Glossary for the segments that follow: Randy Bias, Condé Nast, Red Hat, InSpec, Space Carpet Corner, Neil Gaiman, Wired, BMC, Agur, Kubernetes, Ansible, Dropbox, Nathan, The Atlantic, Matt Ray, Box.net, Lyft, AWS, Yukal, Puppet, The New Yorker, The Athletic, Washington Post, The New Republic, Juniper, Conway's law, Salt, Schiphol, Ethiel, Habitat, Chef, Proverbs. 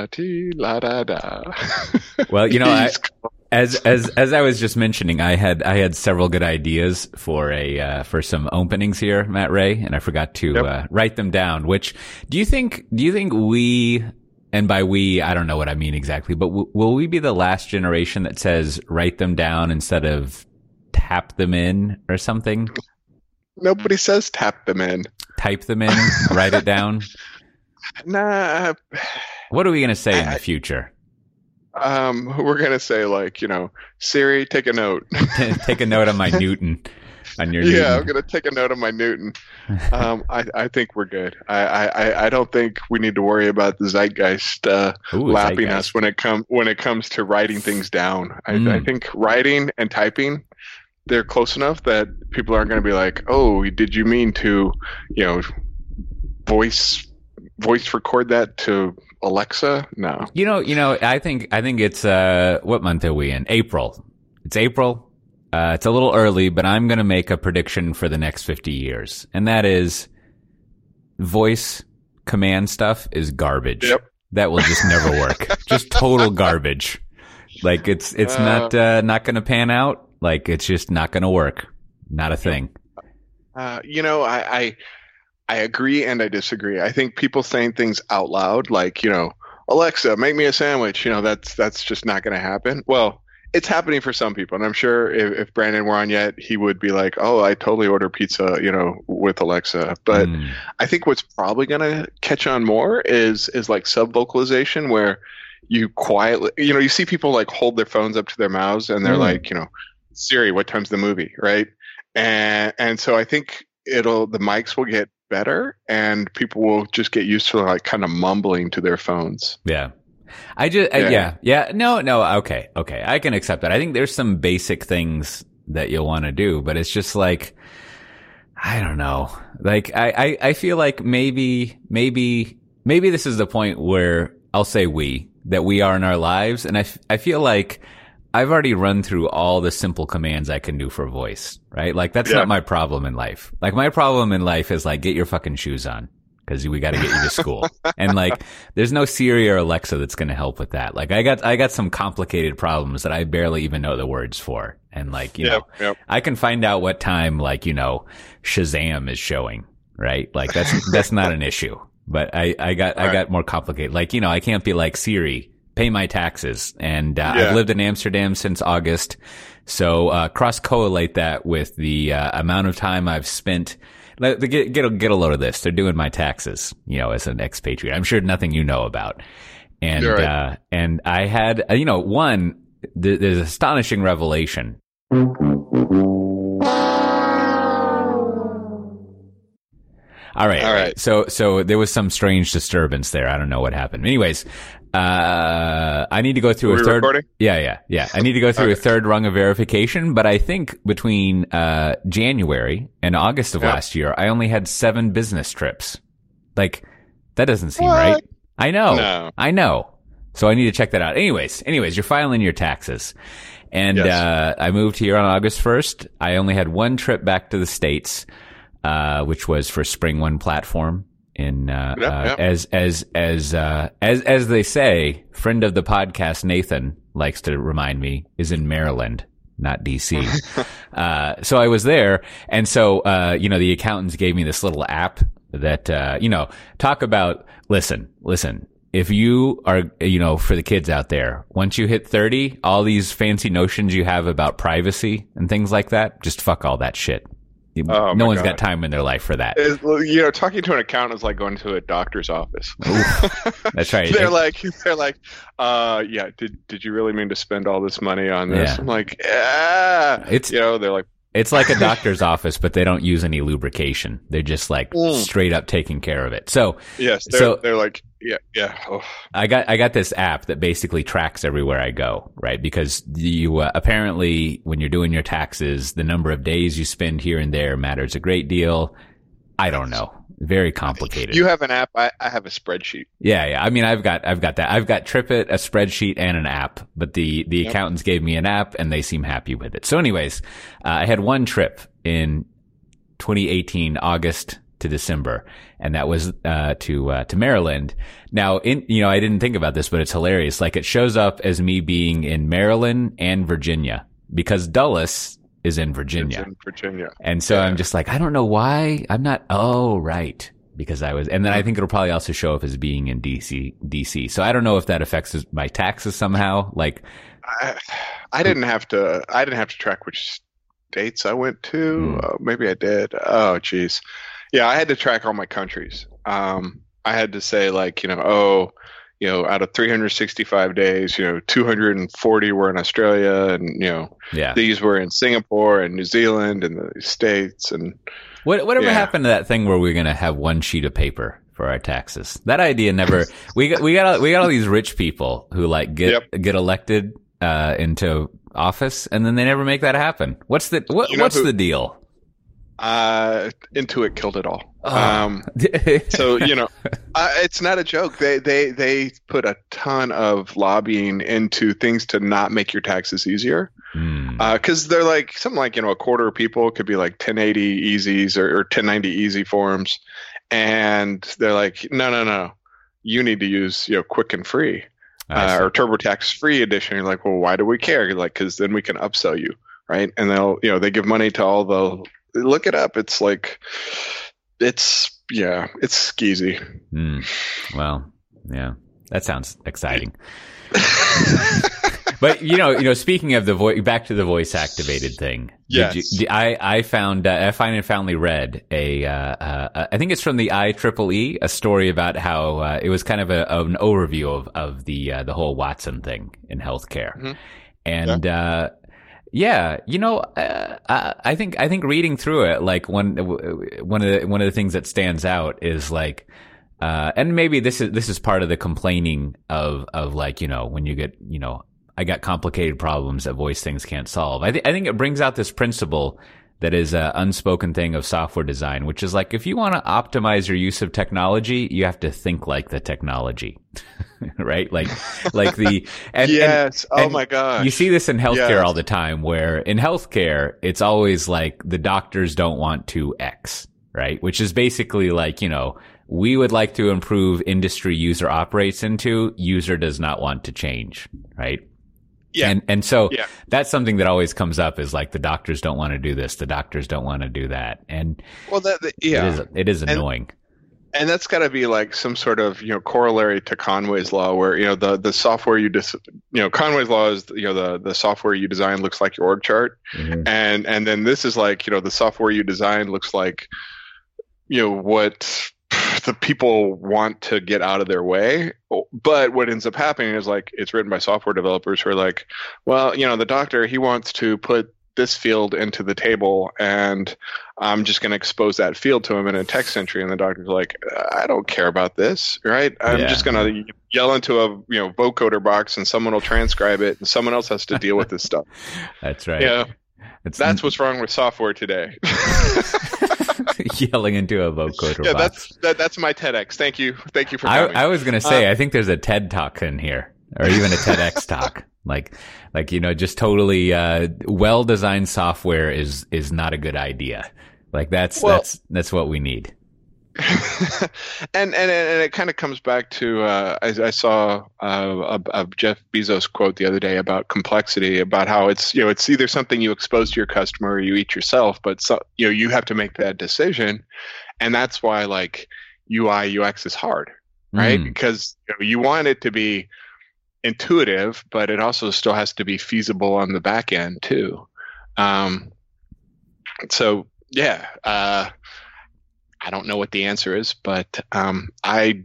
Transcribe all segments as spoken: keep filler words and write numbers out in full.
da dee, la da da. Well, you know, I, as as as I was just mentioning, I had I had several good ideas for a uh, for some openings here, Matt Ray, and I forgot to yep. uh, write them down. Which do you think? Do you think we? And by we, I don't know what I mean exactly, but w- will we be the last generation that says write them down instead of tap them in or something? Nobody says tap them in. Type them in, write it down. Nah. What are we going to say I, in the future? Um, we're going to say, like, you know, Siri, take a note. Take a note on my Newton. On your yeah, Newton. I'm going to take a note on my Newton. Um, I, I think we're good. I, I, I don't think we need to worry about the zeitgeist uh, Ooh, lapping zeitgeist. us when it come when it comes to writing things down. I, mm. I think writing and typing, they're close enough that people aren't going to be like, oh, did you mean to, you know, voice voice record that to Alexa? No. You know, you know, I think I think it's uh, what month are we in? April. It's April. Uh, it's a little early, but I'm going to make a prediction for the next fifty years. And that is voice command stuff is garbage. Yep. That will just never work. Just total garbage. Like it's, it's uh, not, uh, not going to pan out. Like it's just not going to work. Not a thing. Uh, you know, I, I, I agree and I disagree. I think people saying things out loud, like, you know, Alexa, make me a sandwich. You know, that's, that's just not going to happen. Well, it's happening for some people, and I'm sure if, if Brandon were on yet, he would be like, oh, I totally order pizza, you know, with Alexa. But mm. I think what's probably going to catch on more is is like sub-vocalization, where you quietly, you know, you see people like hold their phones up to their mouths and they're mm. like, you know, Siri, what time's the movie, right? And and so I think it'll the mics will get better and people will just get used to like kind of mumbling to their phones. Yeah. I just, yeah. I, yeah, yeah, no, no, okay, okay. I can accept that. I think there's some basic things that you'll want to do, but it's just like, I don't know. Like, I, I, I feel like maybe, maybe, maybe this is the point where I'll say we, that we are in our lives. And I, I feel like I've already run through all the simple commands I can do for voice, right? Like, that's yeah. not my problem in life. Like, my problem in life is like, get your fucking shoes on. Because we got to get you to school, and like, there's no Siri or Alexa that's going to help with that. Like, I got, I got some complicated problems that I barely even know the words for, and like, you yep, know, yep. I can find out what time, like, you know, Shazam is showing, right? Like, that's that's not an issue. But I, I got, All I right. got more complicated. Like, you know, I can't be like, Siri, pay my taxes, and uh, yeah. I've lived in Amsterdam since August, so uh, cross correlate that with the uh, amount of time I've spent. Get, get, get a load of this. They're doing my taxes, you know, as an expatriate. I'm sure nothing you know about. And, right. uh, and I had, you know, one, th- there's an astonishing revelation. All right. All right. So, so there was some strange disturbance there. I don't know what happened. Anyways, uh, I need to go through Were a third. Recording? Yeah, yeah, yeah. I need to go through okay. a third rung of verification, but I think between, uh, January and August of yeah. last year, I only had seven business trips. Like, that doesn't seem what? right. I know. No. I know. So I need to check that out. Anyways, anyways, you're filing your taxes. And, yes. uh, I moved here on August first. I only had one trip back to the States. Uh, which was for Spring One Platform in, uh, yep, uh yep. as, as, as, uh, as, as they say, friend of the podcast, Nathan likes to remind me, is in Maryland, not D C. uh, so I was there. And so, uh, you know, the accountants gave me this little app that, uh, you know, talk about, listen, listen, if you are, you know, for the kids out there, once you hit thirty, all these fancy notions you have about privacy and things like that, just fuck all that shit. Oh, no one's God. got time in their life for that. It's, you know, talking to an accountant is like going to a doctor's office. Ooh, that's right. they're like, they're like, uh, yeah. Did did you really mean to spend all this money on this? Yeah. I'm like, yeah. It's, you know, they're like, it's like a doctor's office, but they don't use any lubrication. They're just like mm. straight up taking care of it. So yes, they're, so they're like, yeah, yeah. Oh. I got I got this app that basically tracks everywhere I go, right? Because you uh, apparently when you're doing your taxes, the number of days you spend here and there matters a great deal. I don't know. Very complicated. You have an app. I, I have a spreadsheet. Yeah, yeah. I mean, I've got, I've got that. I've got TripIt, a spreadsheet, and an app. But the the yep. accountants gave me an app, and they seem happy with it. So, anyways, uh, I had one trip in twenty eighteen August to December, and that was uh to uh, to Maryland. Now, in you know, I didn't think about this, but it's hilarious. Like, it shows up as me being in Maryland and Virginia because Dulles is in Virginia. It's in Virginia. And so yeah. I'm just like, I don't know why I'm not. Oh, right. Because I was, and then I think it'll probably also show up as being in D C, D C. So I don't know if that affects my taxes somehow. Like, I, I didn't have to, I didn't have to track which states I went to. Hmm. Uh, maybe I did. Oh, geez. Yeah. I had to track all my countries. Um, I had to say, like, you know, oh, you know, out of three hundred sixty-five days, you know, two hundred forty were in Australia, and, you know, yeah. these were in Singapore and New Zealand and the States. And what, whatever yeah. happened to that thing where we're going to have one sheet of paper for our taxes? That idea never, we got, we got, all, we got all these rich people who like get, yep. get elected, uh, into office, and then they never make that happen. What's the, what, you know what's who, the deal? Uh, Intuit killed it all. Oh. Um, so, you know, uh, it's not a joke. They, they, they put a ton of lobbying into things to not make your taxes easier. Mm. Uh, cause they're like something like, you know, a quarter of people could be like ten eighty easies or, or ten ninety easy forms. And they're like, no, no, no, you need to use, you know, Quick and Free, uh, or TurboTax Free Edition. You're like, well, why do we care? You're like, cause then we can upsell you. Right. And they'll, you know, they give money to all the, look it up. It's like, it's, yeah, it's skeezy. Mm. Well, yeah, that sounds exciting. But, you know, you know, speaking of the voice, back to the voice activated thing. Yes. Did you, did I, I found, uh, I finally finally read a, uh, uh, I think it's from the I triple E, a story about how, uh, it was kind of a, an overview of, of the, uh, the whole Watson thing in healthcare. Mm-hmm. And, yeah. uh, Yeah, you know, uh, I think I think reading through it, like one one of the one of the things that stands out is like, uh, and maybe this is this is part of the complaining of of like, you know, when you get, you know, I got complicated problems that voice things can't solve. I think I think it brings out this principle that is an unspoken thing of software design, which is like, if you want to optimize your use of technology, you have to think like the technology, right? Like, like the, and, yes. And, oh and my God. You see this in healthcare yes. all the time, where in healthcare, it's always like the doctors don't want to X, right? Which is basically like, you know, we would like to improve industry user operates into, user does not want to change, right? Yeah. And, and so yeah. that's something that always comes up is like, the doctors don't want to do this. The doctors don't want to do that. And well, that, the, yeah, it is, it is annoying. And, and that's gotta be like some sort of, you know, corollary to Conway's law, where, you know, the, the software you just, dis- you know, Conway's law is, you know, the, the software you design looks like your org chart. Mm-hmm. And, and then this is like, you know, the software you design looks like, you know, what the people want to get out of their way. But what ends up happening is like, it's written by software developers who are like, well, you know, the doctor, he wants to put this field into the table, and I'm just going to expose that field to him in a text entry. And the doctor's like, I don't care about this, right? I'm yeah. just going to yell into a, you know, vocoder box, and someone will transcribe it, and someone else has to deal with this stuff. That's right. Yeah. You know, It's that's n- what's wrong with software today. Yelling into a vocoder yeah, box. That's, that, that's my TEDx. Thank you. Thank you for coming. I, I was going to say, um, I think there's a TED Talk in here, or even a TEDx Talk. Like, like, you know, just totally, uh, well-designed software is, is not a good idea. Like that's, well, that's, that's what we need. and, and, and it kind of comes back to, uh, I, I saw uh, a, a Jeff Bezos quote the other day about complexity, about how it's, you know, it's either something you expose to your customer or you eat yourself, but so, you know, you have to make that decision. And that's why like U I U X is hard, right? Mm. Because you know, you want it to be intuitive, but it also still has to be feasible on the back end too. Um, so yeah, uh, I don't know what the answer is, but um, I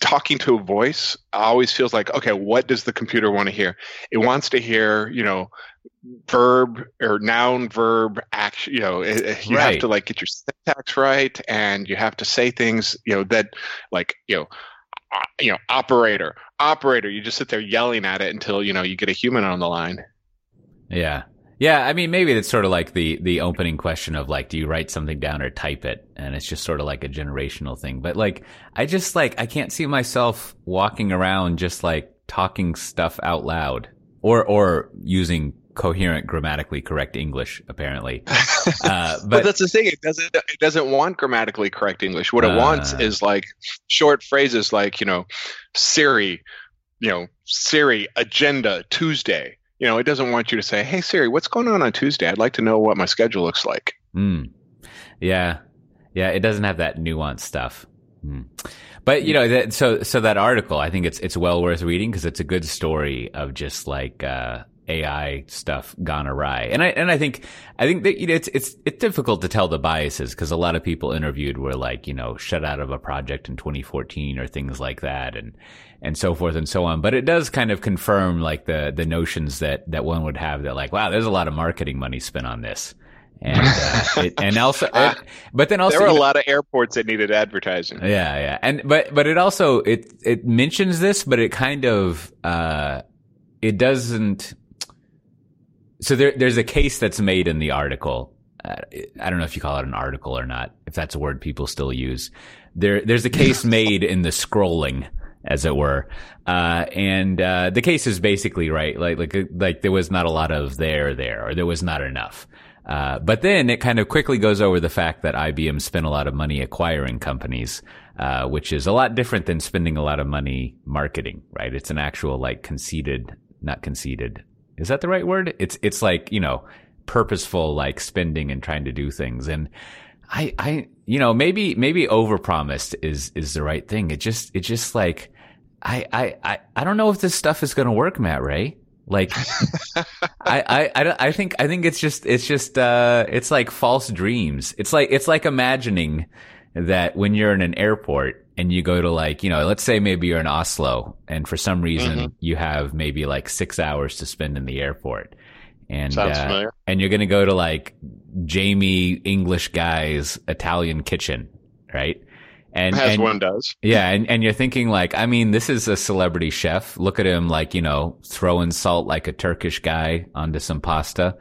talking to a voice always feels like, okay, what does the computer want to hear? It wants to hear, you know, verb or noun, verb, action. You know, it, it, you right. have to like get your syntax right, and you have to say things, you know, that like, you know, uh, you know, operator, operator. You just sit there yelling at it until you know you get a human on the line. Yeah. Yeah, I mean, maybe it's sort of like the, the opening question of like, do you write something down or type it? And it's just sort of like a generational thing. But like, I just like, I can't see myself walking around just like talking stuff out loud or, or using coherent, grammatically correct English, apparently. Uh, but, but that's the thing. It doesn't, it doesn't want grammatically correct English. What it uh, wants is like short phrases like, you know, Siri, you know, Siri agenda Tuesday. You know, it doesn't want you to say, hey, Siri, what's going on on Tuesday? I'd like to know what my schedule looks like. Mm. Yeah. Yeah. It doesn't have that nuanced stuff. Mm. But, you know, that, so so that article, I think it's it's well worth reading because it's a good story of just like uh, A I stuff gone awry. And I and I think I think that, you know, it's it's it's difficult to tell the biases because a lot of people interviewed were like, you know, shut out of a project in twenty fourteen or things like that, and and so forth and so on. But it does kind of confirm like the the notions that that one would have that like, wow, there's a lot of marketing money spent on this. And, uh, it, and also, uh, but then also there were a you know, lot of airports that needed advertising. Yeah, yeah, and but but it also it it mentions this, but it kind of uh, it doesn't. So there there's a case that's made in the article. Uh, I don't know if you call it an article or not, if that's a word people still use. There there's a case made in the scrolling, as it were, uh, and uh, the case is basically right, like like like there was not a lot of there there, or there was not enough. Uh, but then it kind of quickly goes over the fact that I B M spent a lot of money acquiring companies, uh, which is a lot different than spending a lot of money marketing, right? It's an actual like conceded, not conceded. Is that the right word? It's, it's like, you know, purposeful, like spending and trying to do things. And I, I, you know, maybe, maybe overpromised is, is the right thing. It just, it just like, I, I, I, I don't know if this stuff is going to work, Matt Ray. Like, I, I, I, I think, I think it's just, it's just, uh, it's like false dreams. It's like, it's like imagining that when you're in an airport and you go to like, you know, let's say maybe you're in Oslo and for some reason mm-hmm. you have maybe like six hours to spend in the airport and, uh, and you're going to go to like Jamie English guy's Italian kitchen, right? And, As and, one does. Yeah, and, and you're thinking like, I mean, this is a celebrity chef. Look at him like, you know, throwing salt like a Turkish guy onto some pasta.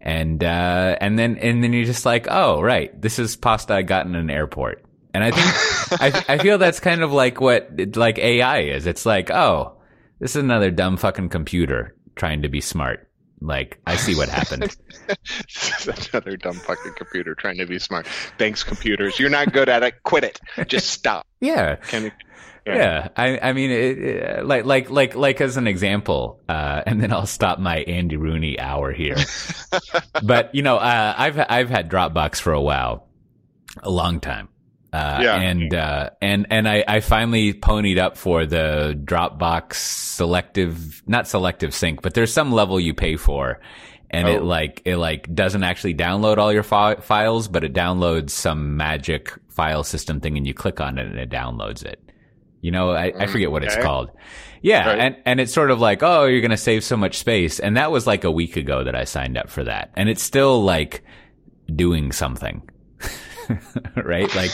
And uh, and then and then you're just like, oh, right, this is pasta I got in an airport. And I think I, I feel that's kind of like what like A I is. It's like, oh, this is another dumb fucking computer trying to be smart. Like, I see what happened. Another dumb fucking computer trying to be smart. Thanks, computers. You're not good at it. Quit it. Just stop. Yeah. Can we, yeah. yeah. I I mean, it, it, like, like, like, like as an example, uh, and then I'll stop my Andy Rooney hour here. But, you know, uh, I've, I've had Dropbox for a while, a long time. Uh, yeah. and, uh, and, and I, I finally ponied up for the Dropbox selective, not selective sync, but there's some level you pay for and oh. it like, it like doesn't actually download all your fi- files, but it downloads some magic file system thing and you click on it and it downloads it. You know, I, I forget what okay. it's called. Yeah. Right. And, and it's sort of like, oh, you're going to save so much space. And that was like a week ago that I signed up for that. And it's still like doing something. Right? Like,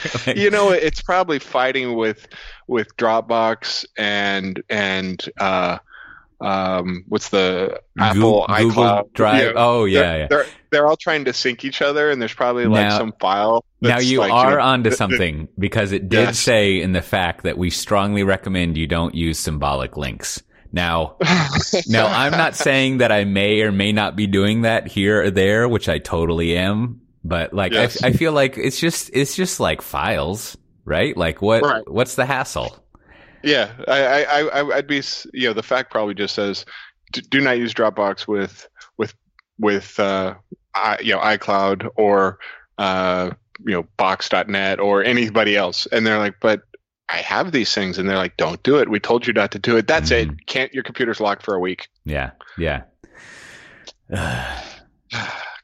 like, you know, it's probably fighting with with Dropbox and and uh, um, what's the Apple Google, iCloud Drive? You know, oh yeah, they're, yeah. They're, they're all trying to sync each other, and there's probably like now, some file. That's now you like, are you know, onto something th- because it did yes. say in the fact that we strongly recommend you don't use symbolic links. Now, now I'm not saying that I may or may not be doing that here or there, which I totally am. But like, yes. I, I feel like it's just, it's just like files, right? Like what, right. what's the hassle? Yeah. I, I, I, I'd be, you know, the fact probably just says, do not use Dropbox with, with, with, uh, I, you know, iCloud or, uh, you know, Box dot net or anybody else. And they're like, but I have these things. And they're like, don't do it. We told you not to do it. That's mm-hmm. it. Can't, your computer's locked for a week. Yeah. Yeah.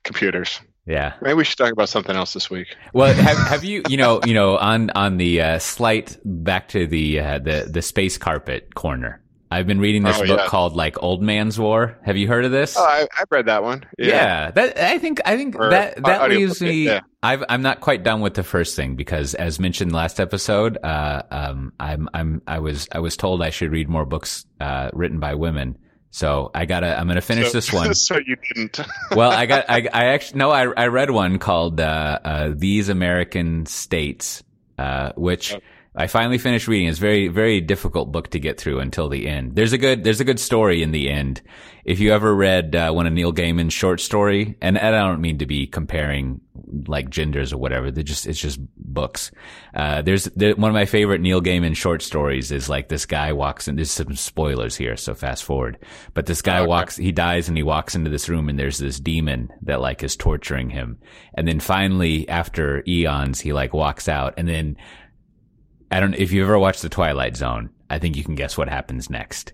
Computers. Yeah. Maybe we should talk about something else this week. Well, have, have you, you know, you know, on, on the, uh, slight back to the, uh, the, the Space Carpet Corner. I've been reading this oh, book yeah. called like Old Man's War. Have you heard of this? Oh, I, I've read that one. Yeah. yeah. That, I think, I think or that, that leaves me, yeah. I've, I'm not quite done with the first thing because as mentioned last episode, uh, um, I'm, I'm, I was, I was told I should read more books, uh, written by women. So I gotta, I'm gonna finish so, this one. So you didn't. Well, I got, I, I actually, no, I, I read one called, uh, uh, These American States, uh, which, I finally finished reading. It's a very, very difficult book to get through until the end. There's a good, there's a good story in the end. If you ever read uh, one of Neil Gaiman's short story, and, and I don't mean to be comparing like genders or whatever. They just, it's just books. Uh, there's there, one of my favorite Neil Gaiman short stories is like this guy walks in. There's some spoilers here, so fast forward. But this guy okay. walks, he dies and he walks into this room and there's this demon that like is torturing him. And then finally, after eons, he like walks out and then. I don't know if you ever watched The Twilight Zone. I think you can guess what happens next.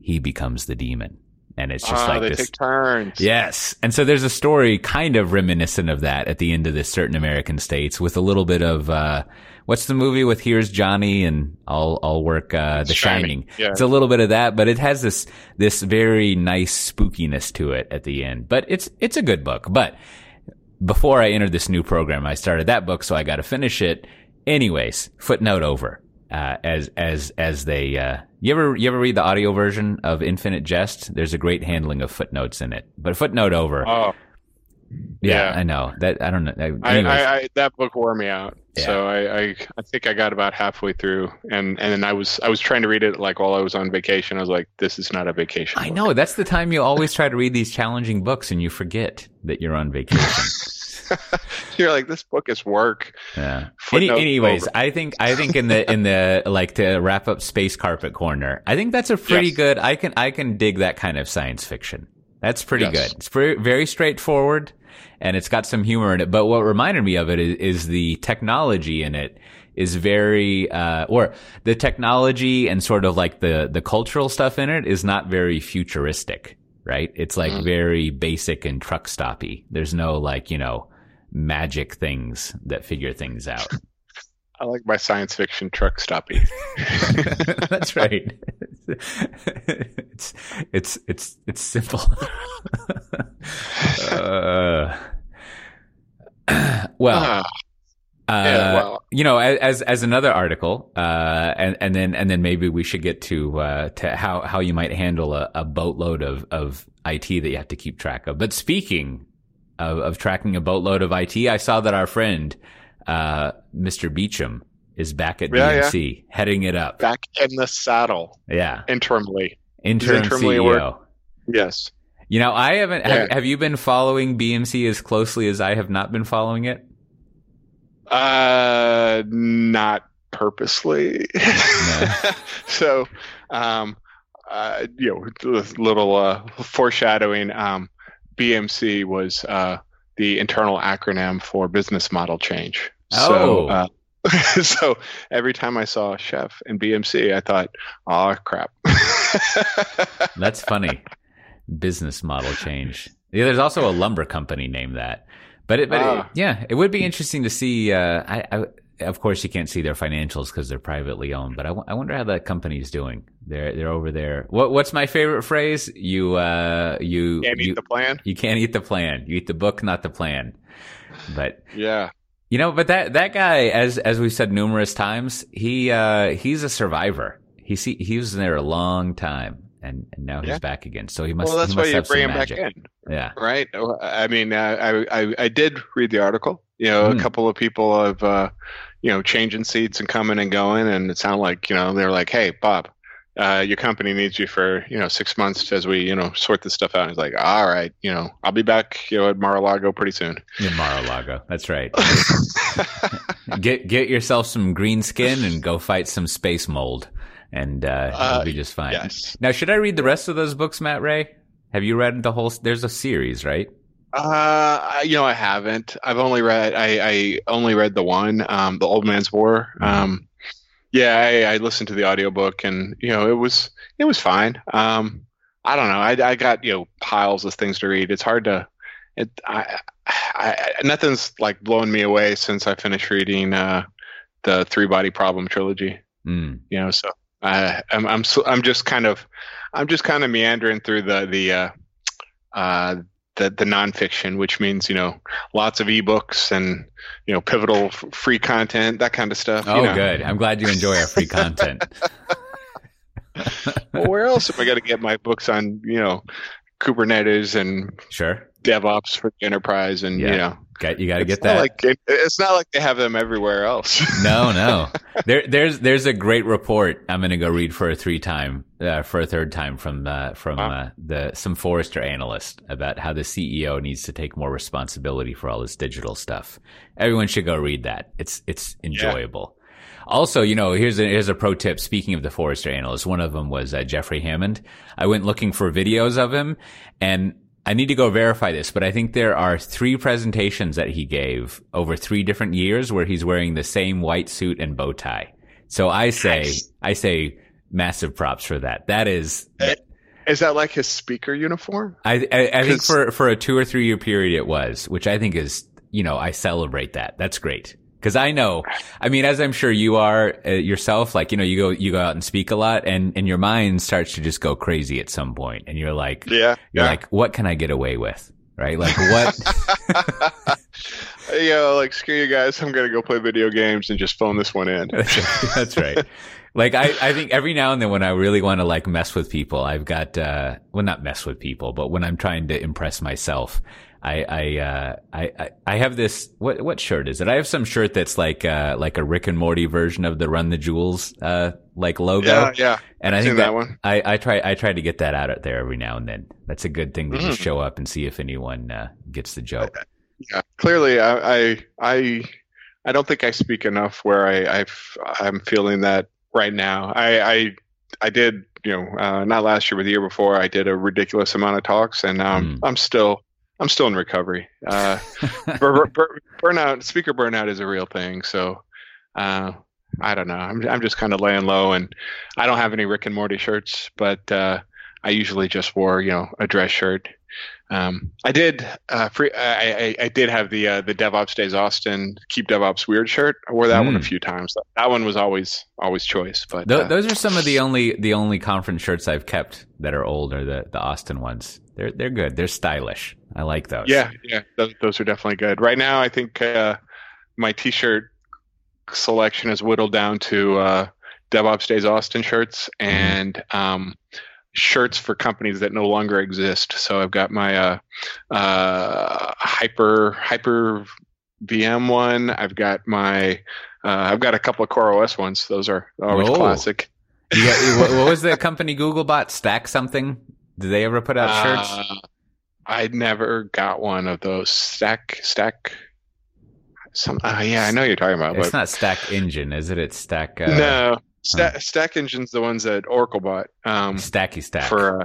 He becomes the demon. And it's just ah, like they this. Take turns. Yes. And so there's a story kind of reminiscent of that at the end of this Certain American States with a little bit of, uh, what's the movie with Here's Johnny and I'll, I'll work, uh, The Shining. Shining. Yeah. It's a little bit of that, but it has this, this very nice spookiness to it at the end. But it's, it's a good book. But before I entered this new program, I started that book, so I got to finish it. Anyways, footnote over, uh, as, as, as they, uh, you ever, you ever read the audio version of Infinite Jest? There's a great handling of footnotes in it, but footnote over. Oh, yeah, yeah. I know that. I don't know. I, I, I, that book wore me out. Yeah. So I, I, I think I got about halfway through and, and then I was, I was trying to read it like while I was on vacation. I was like, this is not a vacation. I book. know. That's the time you always try to read these challenging books and you forget that you're on vacation. You're like, this book is work. Yeah. Any, anyways, over. I think I think in the in the like to wrap up Space Carpet Corner, I think that's a pretty yes. good. I can I can dig that kind of science fiction. That's pretty yes. good. It's very, very straightforward, and it's got some humor in it. But what reminded me of it is, is the technology in it is very, uh, or the technology and sort of like the the cultural stuff in it is not very futuristic, right? It's like mm. very basic and truck stoppy. There's no like you know. magic things that figure things out. I like my science fiction truck stoppy. That's right. It's it's it's it's simple. uh, well, uh, uh, yeah, well, you know, as as another article, uh, and and then and then maybe we should get to uh, to how how you might handle a, a boatload of of I T that you have to keep track of. But speaking. Of, of tracking a boatload of I T. I saw that our friend, uh, Mister Beecham is back at B M C, yeah, yeah. heading it up. Back in the saddle. Yeah. Interimly. Interim Interimly C E O. Work. Yes. You know, I haven't, yeah. have, have you been following B M C as closely as I have not been following it? Uh, not purposely. No. So, um, uh, you know, little, uh, foreshadowing, um, B M C was uh, the internal acronym for business model change. Oh. So, uh, so every time I saw Chef and B M C, I thought, oh, crap. That's funny. Business model change. Yeah, there's also a lumber company named that. But, it, but uh, it, yeah, it would be interesting to see. Uh, I, I, of course, you can't see their financials because they're privately owned. But I, w- I wonder how that company's doing. They're they're over there. What what's my favorite phrase? You uh you can't eat you, the plan. You can't eat the plan. You eat the book, not the plan. But yeah, you know. But that that guy, as as we've said numerous times, he uh he's a survivor. He see he was in there a long time, and, and now he's yeah. back again. So he must. Well, that's he must why have you bring him magic. back in. Yeah. Right. I mean, uh, I I I did read the article. You know, mm. a couple of people have uh you know changing seats and coming and going, and it sounded like you know they're like, hey, Bob. Uh, your company needs you for, you know, six months as we, you know, sort this stuff out. And he's like, all right, you know, I'll be back, you know, at Mar-a-Lago pretty soon. In Mar-a-Lago. That's right. get get yourself some green skin and go fight some space mold and uh, uh, you'll be just fine. Yes. Now, should I read the rest of those books, Matt Ray? Have you read the whole, there's a series, right? Uh, you know, I haven't. I've only read, I, I only read the one, um, The Old Man's War. Um, Yeah, I, I listened to the audiobook and, you know, it was it was fine. Um, I don't know. I, I got, you know, piles of things to read. It's hard to it, – I, I, nothing's, like, blowing me away since I finished reading uh, the Three-Body Problem trilogy. Mm. You know, so I, I'm I'm so, I'm just kind of – I'm just kind of meandering through the the, uh, uh, the the nonfiction, which means, you know, lots of ebooks and – you know, pivotal f- free content, that kind of stuff. Oh, you know. Good. I'm glad you enjoy our free content. Well, where else am I going to get my books on, you know, Kubernetes and sure. DevOps for the enterprise and, yeah. you know, Got, you got to get that. Like, it, it's not like they have them everywhere else. No, no. There, there's there's a great report I'm going to go read for a three time uh, for a third time from uh, from wow. uh, the some Forrester analyst about how the C E O needs to take more responsibility for all this digital stuff. Everyone should go read that. It's it's enjoyable. Yeah. Also, you know, here's a, here's a pro tip. Speaking of the Forrester analyst, one of them was uh, Jeffrey Hammond. I went looking for videos of him, and I need to go verify this, but I think there are three presentations that he gave over three different years where he's wearing the same white suit and bow tie. So I say, nice. I say massive props for that. That is. Is that like his speaker uniform? I, I, I think for, for a two or three year period it was, which I think is, you know, I celebrate that. That's great. Cause I know, I mean, as I'm sure you are uh, yourself, like, you know, you go, you go out and speak a lot and, and your mind starts to just go crazy at some point. And you're like, yeah, you're yeah. like, what can I get away with? Right? Like what? You know, like, screw you guys. I'm going to go play video games and just phone this one in. That's right. Like I, I think every now and then when I really want to like mess with people, I've got, uh, well, not mess with people, but when I'm trying to impress myself, I I, uh, I I have this. What what shirt is it? I have some shirt that's like uh, like a Rick and Morty version of the Run the Jewels uh, like logo. Yeah, yeah. And I've I think seen that, that one. I, I try I try to get that out there every now and then. That's a good thing to mm-hmm. just show up and see if anyone uh, gets the joke. Yeah, clearly I I I, I don't think I speak enough where I I've, I'm feeling that right now. I I, I did you know uh, not last year but the year before I did a ridiculous amount of talks and um, mm. I'm still. I'm still in recovery. Uh, bur- bur- burnout, speaker burnout is a real thing. So, uh, I don't know. I'm I'm just kind of laying low and I don't have any Rick and Morty shirts, but, uh, I usually just wore, you know, a dress shirt. Um, I did, uh, free, I, I, I did have the, uh, the DevOps Days Austin Keep DevOps Weird shirt. I wore that mm. one a few times. That one was always, always choice, but Th- uh, those are some of the only, the only conference shirts I've kept that are old are the, the Austin ones. They're they're good. They're stylish. I like those. Yeah, yeah. Those, those are definitely good. Right now, I think uh, my T-shirt selection is whittled down to uh, DevOps Days Austin shirts and um, shirts for companies that no longer exist. So I've got my uh, uh, Hyper Hyper V M one. I've got my uh, I've got a couple of CoreOS ones. Those are always Whoa. classic. You got, what, what was the company Google bought? Stack something. Did they ever put out shirts? Uh, I never got one of those stack stack. Some uh, yeah, I know you're talking about. It's but, not Stack Engine, is it? It's Stack. Uh, no, Sta- huh. Stack Engine's the ones that Oracle bought. Um, Stacky Stack. For uh,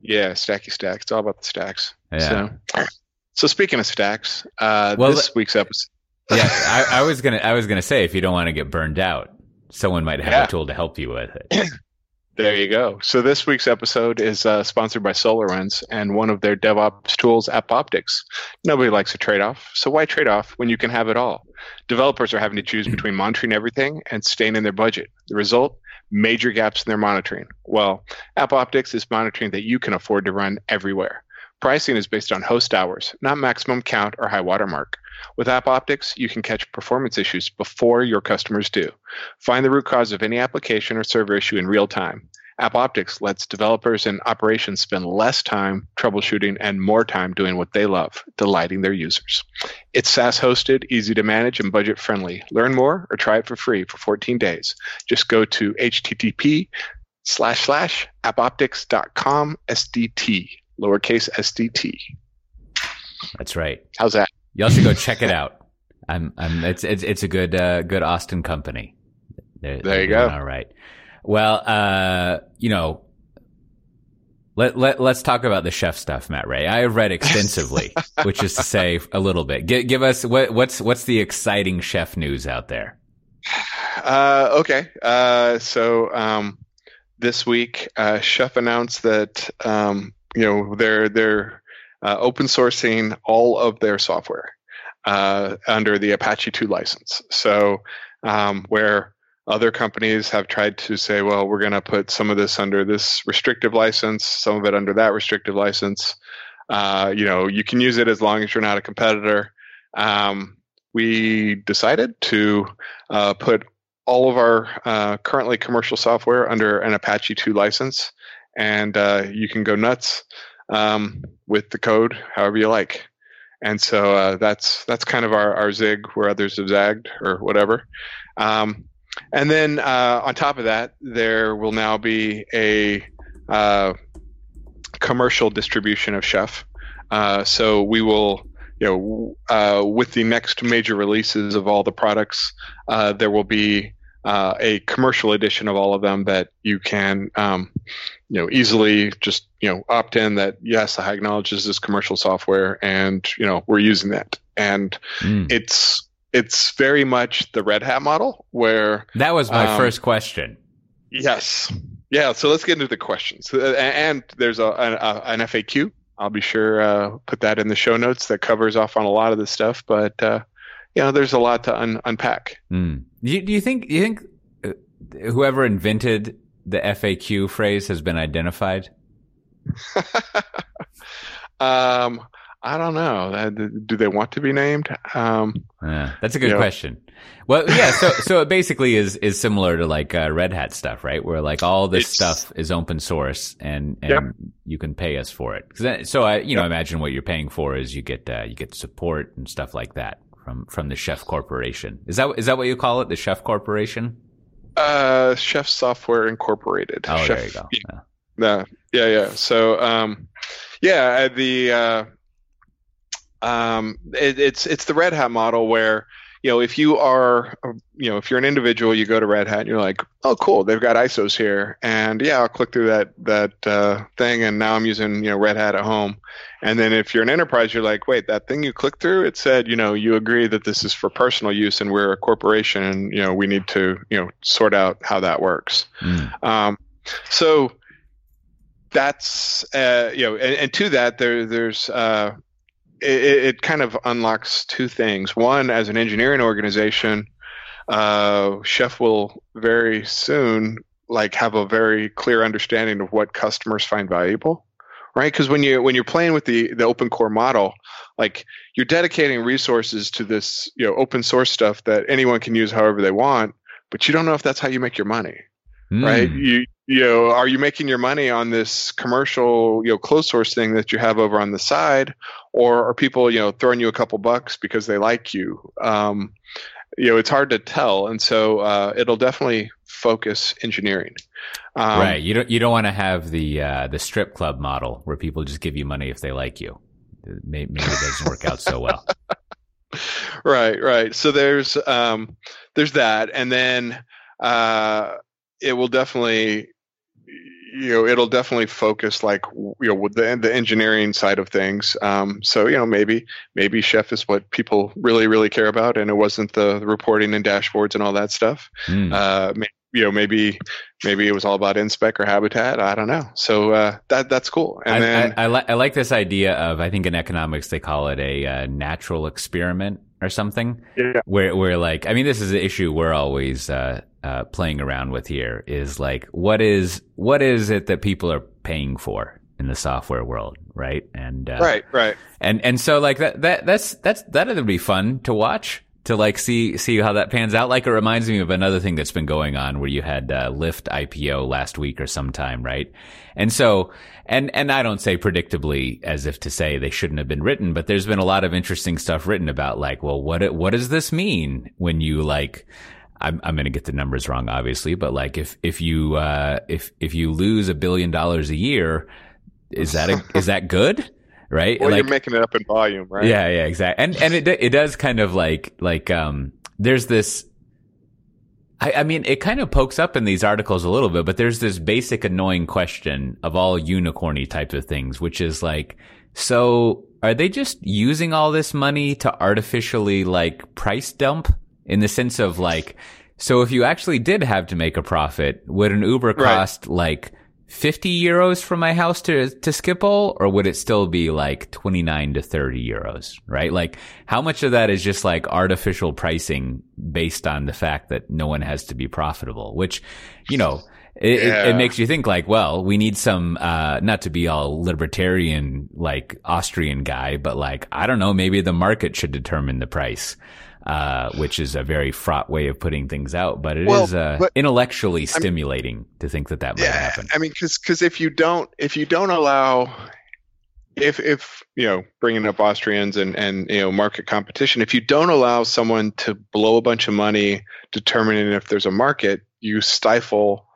yeah, Stacky Stack. It's all about the stacks. Yeah. So, so speaking of stacks, uh, well, this week's episode. yeah, I, I was gonna. I was gonna say if you don't want to get burned out, someone might have yeah. a tool to help you with it. There you go. So this week's episode is uh, sponsored by SolarWinds and one of their DevOps tools, AppOptics. Nobody likes a trade-off, so why trade-off when you can have it all? Developers are having to choose between monitoring everything and staying in their budget. The result? Major gaps in their monitoring. Well, AppOptics is monitoring that you can afford to run everywhere. Pricing is based on host hours, not maximum count or high watermark. With AppOptics, you can catch performance issues before your customers do. Find the root cause of any application or server issue in real time. AppOptics lets developers and operations spend less time troubleshooting and more time doing what they love, delighting their users. It's SaaS hosted, easy to manage, and budget friendly. Learn more or try it for free for fourteen days. Just go to http slash slash appoptics.com sdt, lowercase sdt. That's right. How's that? Y'all should go check it out. I'm, I'm, it's, it's, it's a good, uh, good Austin company. They're, there you go. All right. Well, uh, you know, let, let, let's talk about the chef stuff, Matt Ray. I have read extensively, which is to say a little bit. Give, give us what, what's, what's the exciting chef news out there? Uh, okay. Uh, so, um, this week, uh, Chef announced that, um, you know, they're, they're, Uh, open sourcing all of their software uh, under the Apache two license. So um, where other companies have tried to say, well, we're going to put some of this under this restrictive license, some of it under that restrictive license. Uh, you know, you can use it as long as you're not a competitor. Um, we decided to uh, put all of our uh, currently commercial software under an Apache two license, and uh, you can go nuts. Um, with the code, however you like. And so uh, that's that's kind of our, our zig where others have zagged or whatever. Um, and then uh, on top of that, there will now be a uh, commercial distribution of Chef. Uh, so we will, you know, uh, with the next major releases of all the products, uh, there will be uh, a commercial edition of all of them that you can, um, you know, easily just, you know, opt in that, yes, I acknowledge this is commercial software and, you know, we're using that. And mm. it's, it's very much the Red Hat model where. That was my um, first question. Yes. Yeah. So let's get into the questions. And there's a, a an F A Q. I'll be sure uh put that in the show notes that covers off on a lot of this stuff, but uh, you know, there's a lot to un- unpack. Mm. Do, you, do you think you think whoever invented the F A Q phrase has been identified? um, I don't know. Do they want to be named? Um, yeah, that's a good question. Know. Well, yeah. So so it basically is is similar to like uh, Red Hat stuff, right? Where like all this it's, stuff is open source, and, and yep. you can pay us for it. Then, so I, you yep. know, imagine what you're paying for is you get uh, you get support and stuff like that from from the Chef Corporation. Is that is that what you call it? The Chef Corporation? Uh, Chef Software Incorporated. Oh, Chef, there you go. Yeah. Yeah. Yeah. Yeah. So, um, yeah. The uh, um, it, it's it's the Red Hat model where. You know, if you are, you know, if you're an individual, you go to Red Hat and you're like, oh, cool, they've got I S Os here. And yeah, I'll click through that that uh, thing and now I'm using, you know, Red Hat at home. And then if you're an enterprise, you're like, wait, that thing you clicked through, it said, you know, you agree that this is for personal use and we're a corporation and, you know, we need to, you know, sort out how that works. Mm. Um, so that's, uh, you know, and, and to that, there there's, uh It, it kind of unlocks two things. One, as an engineering organization, uh, Chef will very soon like have a very clear understanding of what customers find valuable, right? Because when you when you're playing with the the open core model, like you're dedicating resources to this, you know, open source stuff that anyone can use however they want, but you don't know if that's how you make your money, mm. right? You you know, are you making your money on this commercial, you know, closed source thing that you have over on the side? Or are people, you know, throwing you a couple bucks because they like you? Um, you know, it's hard to tell, and so uh, it'll definitely focus engineering. Um, right. You don't you don't want to have the uh, the strip club model where people just give you money if they like you. Maybe, maybe it doesn't work out so well. Right. Right. So there's um, there's that, and then uh, it will definitely. You know, it'll definitely focus like, you know, with the, the engineering side of things. Um, so, you know, maybe, maybe Chef is what people really, really care about. And it wasn't the reporting and dashboards and all that stuff. Mm. Uh, maybe, you know, maybe, maybe it was all about InSpec or Habitat. I don't know. So, uh, that, that's cool. And I, then I, I, li- I like this idea of, I think in economics, they call it a uh, natural experiment or something yeah. where, where like, I mean, this is the issue we're always, uh, Uh, playing around with here is like what is what is it that people are paying for in the software world, right? And uh, right, right, and and so like that that that's that's that'd be fun to watch to like see see how that pans out. Like it reminds me of another thing that's been going on where you had uh, Lyft I P O last week or sometime, right? And so and and I don't say predictably as if to say they shouldn't have been written, but there's been a lot of interesting stuff written about like, well, what what does this mean when you like. I'm, I'm going to get the numbers wrong, obviously, but like if, if you, uh, if, if you lose a billion dollars a year, is that, a, is that good? Right. Well, like, you're making it up in volume, right? Yeah. Yeah, exactly. And, and it, it does kind of like, like, um, there's this, I, I mean, it kind of pokes up in these articles a little bit, but there's this basic annoying question of all unicorny types of things, which is like, so are they just using all this money to artificially like price dump? In the sense of like, so if you actually did have to make a profit, would an Uber cost right. like fifty euros from my house to, to Schiphol, or would it still be like twenty-nine to thirty euros, right? Like how much of that is just like artificial pricing based on the fact that no one has to be profitable, which, you know, it, yeah. it, it makes you think like, well, we need some, uh, not to be all libertarian, like Austrian guy, but like, I don't know, maybe the market should determine the price. Uh, which is a very fraught way of putting things out, but it well, is uh, but, intellectually stimulating I mean, to think that that might yeah, happen. I mean, because if you don't, if you don't allow if if you know, bringing up Austrians and and you know, market competition, if you don't allow someone to blow a bunch of money determining if there's a market, you stifle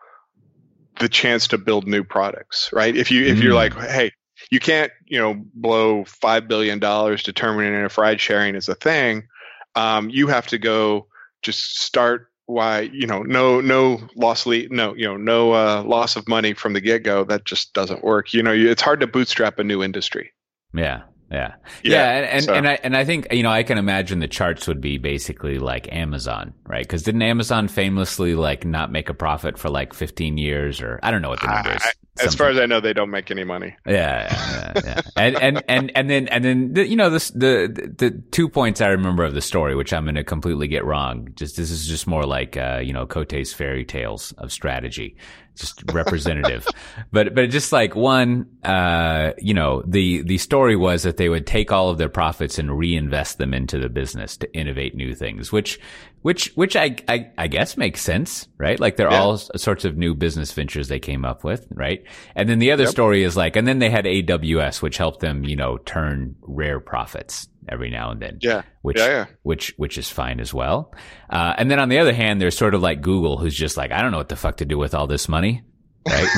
the chance to build new products, right? If you if mm. you're like, hey, you can't, you know, blow five billion dollars determining if ride sharing is a thing. Um, you have to go just start. Why, you know, no no loss lead, no you know no uh, loss of money from the get go. That just doesn't work. You know, you, it's hard to bootstrap a new industry. Yeah, yeah, yeah. yeah and and, so. and I and I think, you know, I can imagine the charts would be basically like Amazon, right? Because didn't Amazon famously like not make a profit for like fifteen years, or I don't know what the number is. I, Something. As far as I know, they don't make any money. Yeah, yeah, yeah. and, and and and then and then the, you know, this, the the two points I remember of the story, which I'm going to completely get wrong. Just this is just more like uh, you know, Cote's fairy tales of strategy, just representative. but but just like one, uh, you know, the the story was that they would take all of their profits and reinvest them into the business to innovate new things, which. Which, which I, I, I guess makes sense, right? Like they're yeah. all sorts of new business ventures they came up with, right? And then the other yep. story is like, and then they had A W S, which helped them, you know, turn rare profits every now and then. Yeah. Which, yeah, yeah. which, which is fine as well. Uh, and then on the other hand, there's sort of like Google, who's just like, I don't know what the fuck to do with all this money, right?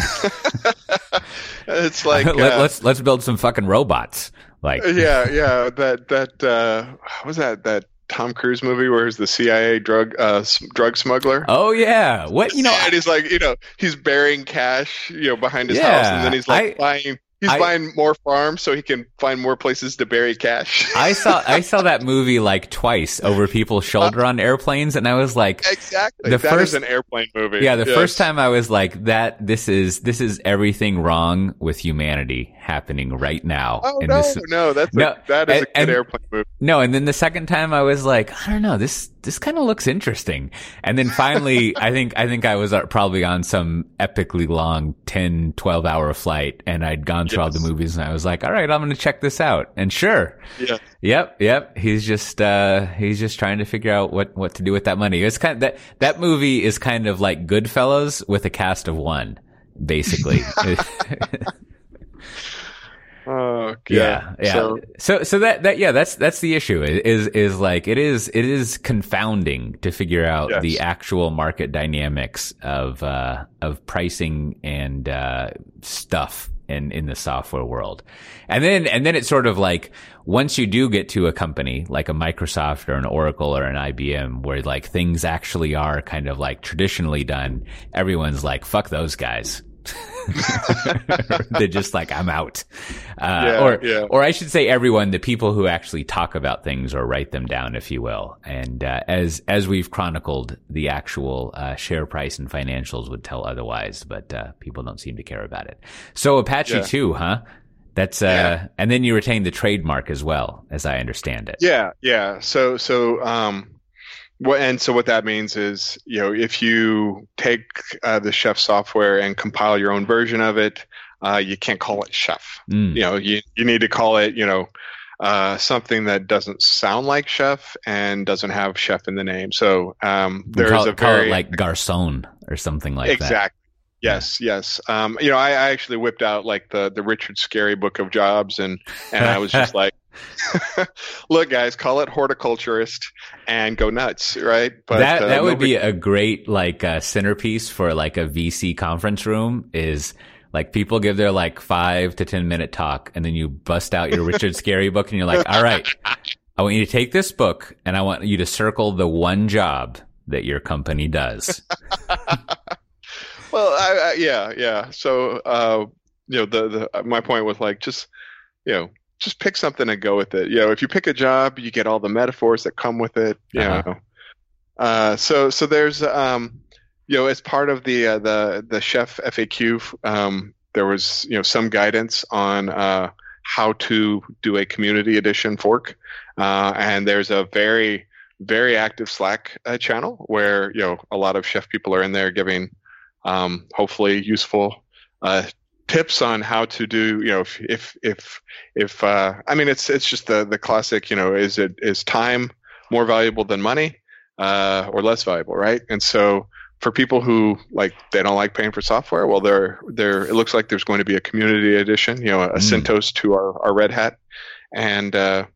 It's like, Let, uh, let's, let's build some fucking robots. Like, yeah, yeah. That, that, uh, what was that, that, Tom Cruise movie where he's the C I A drug uh, drug smuggler. Oh yeah, what you know? And he's like, you know, he's burying cash, you know, behind his yeah, house, and then he's like I, buying, he's I, buying more farms so he can find more places to bury cash. I saw, I saw that movie like twice over people's shoulder on airplanes, and I was like, exactly. The that first, is an airplane movie. Yeah, the yes. first time I was like, that this is this is everything wrong with humanity happening right now. Oh no, this, no, that's no, a, that is and, a good and, airplane movie. No, and then the second time I was like, I don't know, this this kind of looks interesting. And then finally, I think I think I was probably on some epically long ten, twelve hour flight, and I'd gone through yes. all the movies, and I was like, all right, I'm going to check this out. And sure, yeah. yep, yep, he's just uh, he's just trying to figure out what, what to do with that money. It's kind of, that that movie is kind of like Goodfellas with a cast of one, basically. Oh, okay. yeah, yeah. So, so, so that, that, yeah, that's, that's the issue is, is like, it is, it is confounding to figure out yes. the actual market dynamics of, uh, of pricing and, uh, stuff in, in the software world. And then, and then it's sort of like, once you do get to a company like a Microsoft or an Oracle or an I B M where like things actually are kind of like traditionally done, everyone's like, fuck those guys. They're just like, I'm out. Uh, yeah, or, yeah. or I should say everyone, the people who actually talk about things or write them down, if you will. And, uh, as, as we've chronicled, the actual, uh, share price and financials would tell otherwise, but, uh, people don't seem to care about it. So Apache yeah. two, huh? That's, uh, yeah. and then you retain the trademark as well, as I understand it. Yeah. Yeah. So, so, um, and so what that means is, you know, if you take uh, the Chef software and compile your own version of it, uh, you can't call it Chef. Mm. You know, you, you need to call it, you know, uh, something that doesn't sound like Chef and doesn't have Chef in the name. So um, there call, is a call very, it like Garcon or something like exactly. that. Exactly. Yes, yes. Um, you know, I, I actually whipped out like the the Richard Scarry book of jobs, and and I was just like, look, guys, call it horticulturist and go nuts, right? But that uh, that would nobody- be a great like uh, centerpiece for like a V C conference room is. Like people give their like five to ten minute talk, and then you bust out your Richard Scarry book, and you're like, all right, I want you to take this book, and I want you to circle the one job that your company does. Well, I, I, yeah, yeah. So, uh, you know, the, the my point was like, just, you know, just pick something and go with it. You know, if you pick a job, you get all the metaphors that come with it. You uh-huh. know, uh, so so there's, um, you know, as part of the uh, the the Chef F A Q, um, there was you know some guidance on uh, how to do a community edition fork, uh, and there's a very very active Slack uh, channel where you know a lot of Chef people are in there giving. Um, hopefully useful uh, tips on how to do, you know, if, if, if, if uh, I mean, it's, it's just the, the classic, you know, is it, is time more valuable than money uh, or less valuable? Right. And so for people who like they don't like paying for software, well, there there it looks like there's going to be a community edition, you know, a mm. CentOS to our, our Red Hat, and uh,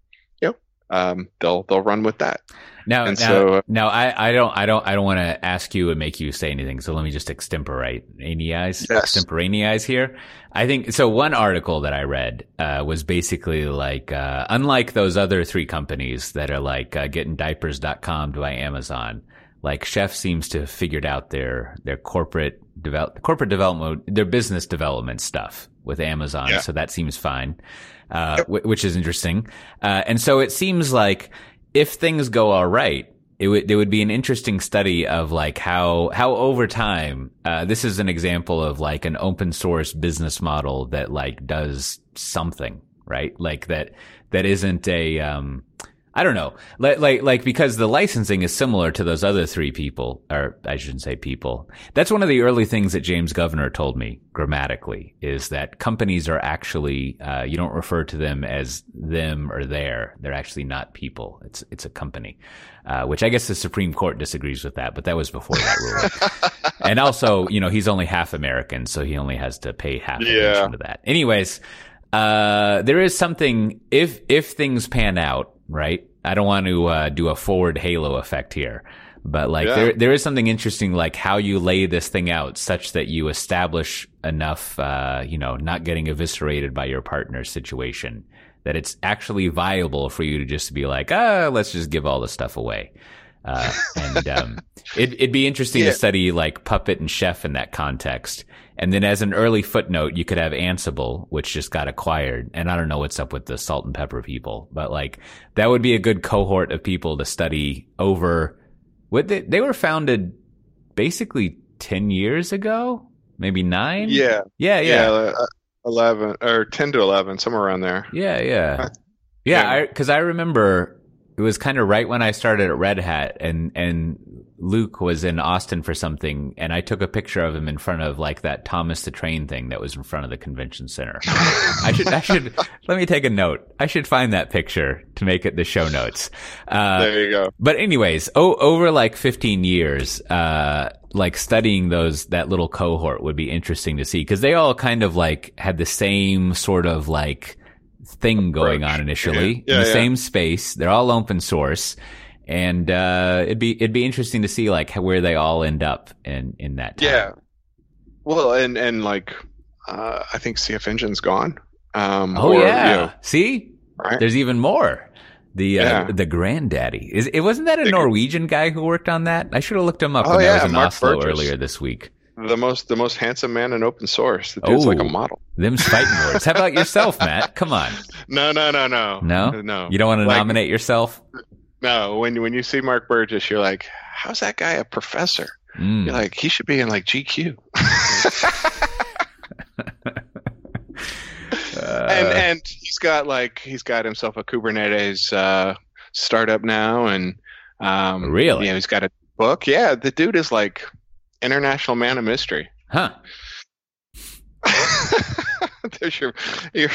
you know, um, they'll they'll run with that. Now, and now, so, now I, I don't I don't I don't want to ask you and make you say anything. So let me just extemporate, yes. extemporaneize here. I think so. One article that I read uh, was basically like, uh, unlike those other three companies that are like uh, getting diapers dot com to buy Amazon. Like Chef seems to have figured out their their corporate develop corporate development their business development stuff with Amazon, yeah. So that seems fine, uh, yep. w- which is interesting. Uh, and so it seems like if things go all right, it would there would be an interesting study of like how how over time uh, this is an example of like an open source business model that like does something right, like that that isn't a um, I don't know, like, like, like, because the licensing is similar to those other three people, or I shouldn't say people. That's one of the early things that James Governor told me grammatically is that companies are actually, uh, you don't refer to them as them or their. They're actually not people. It's, it's a company, uh, which I guess the Supreme Court disagrees with that, but that was before that ruling. And also, you know, he's only half American, so he only has to pay half attention yeah. to that. Anyways, uh, there is something, if, if things pan out, right? I don't want to uh, do a forward halo effect here, but like yeah. there, there is something interesting, like how you lay this thing out such that you establish enough, uh, you know, not getting eviscerated by your partner's situation that it's actually viable for you to just be like, ah, let's just give all this stuff away. Uh, and um, it, it'd be interesting yeah. to study like Puppet and Chef in that context. And then as an early footnote, you could have Ansible, which just got acquired. And I don't know what's up with the Salt and Pepper people, but like that would be a good cohort of people to study over what they, they were founded basically ten years ago, maybe nine. Yeah. Yeah. Yeah. yeah eleven or ten to eleven, somewhere around there. Yeah. Yeah. Yeah. yeah. I, Cause I remember it was kind of right when I started at Red Hat and, and, Luke was in Austin for something, and I took a picture of him in front of like that Thomas the Train thing that was in front of the convention center. I should, I should, let me take a note. I should find that picture to make it the show notes. Uh, there you go. But anyways, oh, over like fifteen years, uh, like studying those, that little cohort would be interesting to see because they all kind of like had the same sort of like thing going on initially yeah. Yeah, in the yeah. same space. They're all open source. And, uh, it'd be, it'd be interesting to see like where they all end up in, in that time. Yeah. Well, and, and like, uh, I think C F Engine's gone. Um, oh or, yeah. You know, see, right? There's even more. The, yeah. uh, the granddaddy is, it wasn't that a Norwegian guy who worked on that? I should have looked him up oh, when yeah, I was in Mark Oslo Burgess. Earlier this week. The most, the most handsome man in open source. The dude's oh, like a model. Them's fighting words. How about yourself, Matt? Come on. No, no, no, no, no, no. You don't want to like, nominate yourself? No, when when you see Mark Burgess, you're like, how's that guy a professor? Mm. You're like, he should be in like G Q. uh, and and he's got like he's got himself a Kubernetes uh, startup now, and um, really, you know, he's got a book. Yeah, the dude is like international man of mystery, huh? There's your your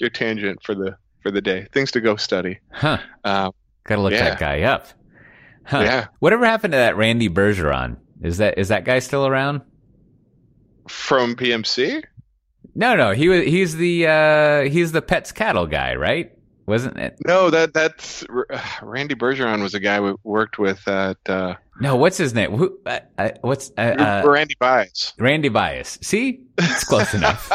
your tangent for the for the day. Things to go study, huh? Um, Gotta look yeah. that guy up. Huh. Yeah. Whatever happened to that Randy Bergeron? Is that is that guy still around? From B M C? No, no. He was he's the uh, he's the Pets Cattle guy, right? Wasn't it? No, that that's uh, Randy Bergeron was a guy we worked with at. Uh, no, what's his name? Who? Uh, uh, what's uh, uh, Randy Bias? Randy Bias. See, it's close enough.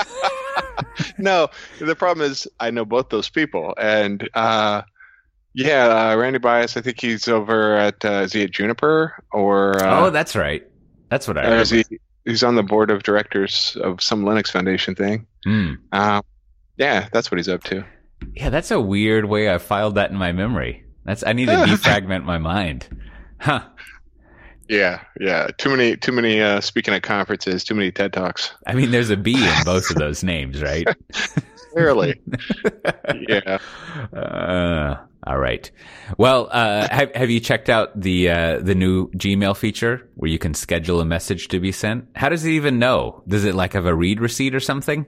No, the problem is I know both those people, and. Uh, Yeah, uh, Randy Bias. I think he's over at uh, is he at Juniper or? Uh, oh, that's right. That's what I. Or is he, he's on the board of directors of some Linux Foundation thing. Mm. Uh, yeah, that's what he's up to. Yeah, that's a weird way I filed that in my memory. That's I need to defragment my mind. Huh. Yeah, yeah. Too many, too many. Uh, speaking at conferences, too many TED Talks. I mean, there's a B in both of those names, right? Clearly. Yeah. Uh, all right. Well, uh, have have you checked out the uh, the new Gmail feature where you can schedule a message to be sent? How does it even know? Does it like have a read receipt or something?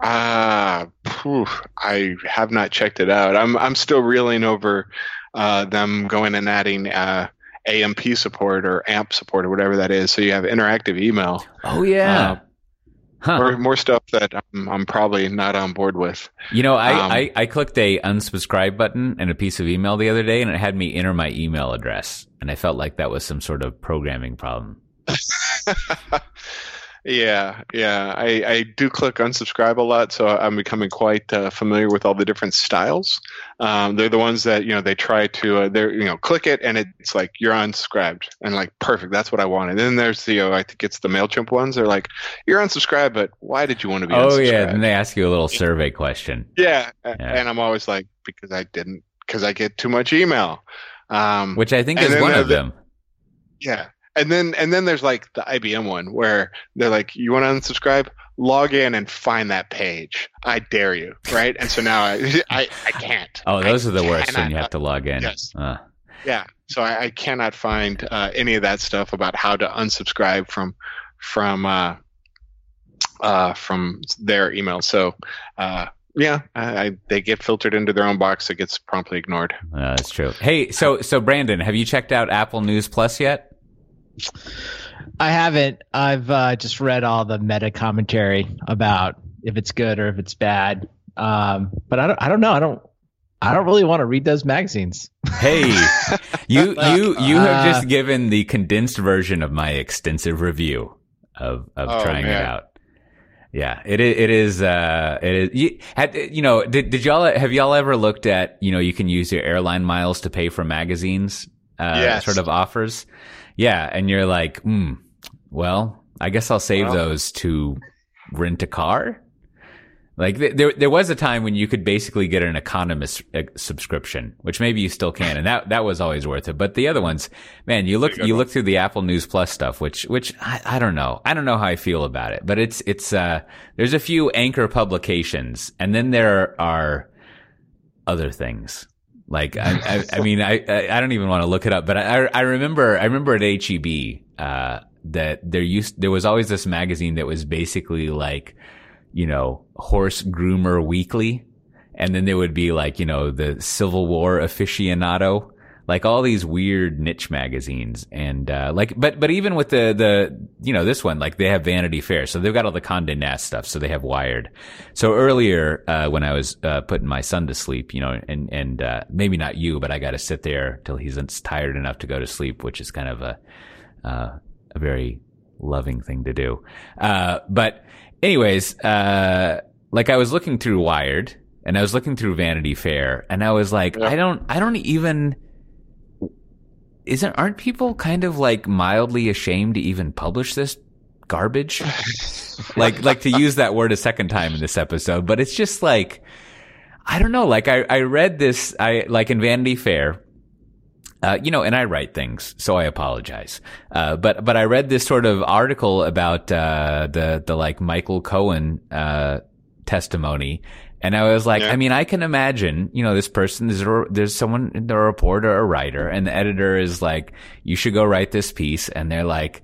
Ah, uh, I have not checked it out. I'm I'm still reeling over uh, them going and adding uh, A M P support or A M P support or whatever that is. So you have interactive email. Oh, yeah. Uh, Huh. Or more stuff that I'm, I'm probably not on board with. You know, I, um, I, I clicked a unsubscribe button in a piece of email the other day, and it had me enter my email address, and I felt like that was some sort of programming problem. yeah, yeah. I, I do click unsubscribe a lot, so I'm becoming quite uh, familiar with all the different styles. Um, they're the ones that, you know, they try to, uh, they're, you know, click it, and it's like, you're unsubscribed. And like, perfect, that's what I wanted. And then there's the, oh, I think it's the MailChimp ones. They're like, you're unsubscribed, but why did you want to be unsubscribed? Oh, yeah, and they ask you a little survey question. Yeah, yeah. and I'm always like, because I didn't, because I get too much email. Um, Which I think is one of them. Yeah, and then and then there's like the I B M one where they're like, you want to unsubscribe? Log in and find that page. I dare you, right? And so now I I, I can't. Oh, those I are the worst when you have to log in. Yes. Uh. Yeah. So I, I cannot find uh, any of that stuff about how to unsubscribe from from uh, uh, from their email. So uh, yeah, I, I, they get filtered into their own box. It gets promptly ignored. Uh, that's true. Hey, so so Brandon, have you checked out Apple News Plus yet? I haven't. I've uh, just read all the meta commentary about if it's good or if it's bad. Um, but I don't. I don't know. I don't. I don't really want to read those magazines. Hey, you you you have just given the condensed version of my extensive review of of oh, trying man. it out. Yeah, it it is. Uh, it is. You, had, you know, did did y'all have y'all ever looked at, you know, you can use your airline miles to pay for magazines uh, yes. sort of offers. Yeah, and you're like, hmm, well, I guess I'll save well, those to rent a car. Like th- there there was a time when you could basically get an economist uh, subscription, which maybe you still can, and that that was always worth it. But the other ones, man, you look you look through the Apple News Plus stuff, which which I, I don't know. I don't know how I feel about it. But it's it's uh there's a few anchor publications, and then there are other things. Like, I, I, I mean, I, I don't even want to look it up, but I, I remember, I remember at H E B, uh, that there used, there was always this magazine that was basically like, you know, Horse Groomer Weekly. And then there would be like, you know, the Civil War Aficionado, like all these weird niche magazines. And, uh, like, but, but even with the, the, you know, this one, like they have Vanity Fair. So they've got all the Condé Nast stuff. So they have Wired. So earlier, uh, when I was, uh, putting my son to sleep, you know, and, and, uh, maybe not you, but I got to sit there till he's tired enough to go to sleep, which is kind of a, uh, a very loving thing to do. Uh, but anyways, uh, like I was looking through Wired and I was looking through Vanity Fair and I was like, yeah. I don't, I don't even, Isn't aren't people kind of like mildly ashamed to even publish this garbage? like like to use that word a second time in this episode, but it's just like I don't know. Like I, I read this I like in Vanity Fair, uh, you know, and I write things, so I apologize. Uh, but but I read this sort of article about uh, the the like Michael Cohen uh, testimony. And I was like, yeah. I mean, I can imagine, you know, this person, there's, there's someone, a reporter, a writer, and the editor is like, you should go write this piece. And they're like,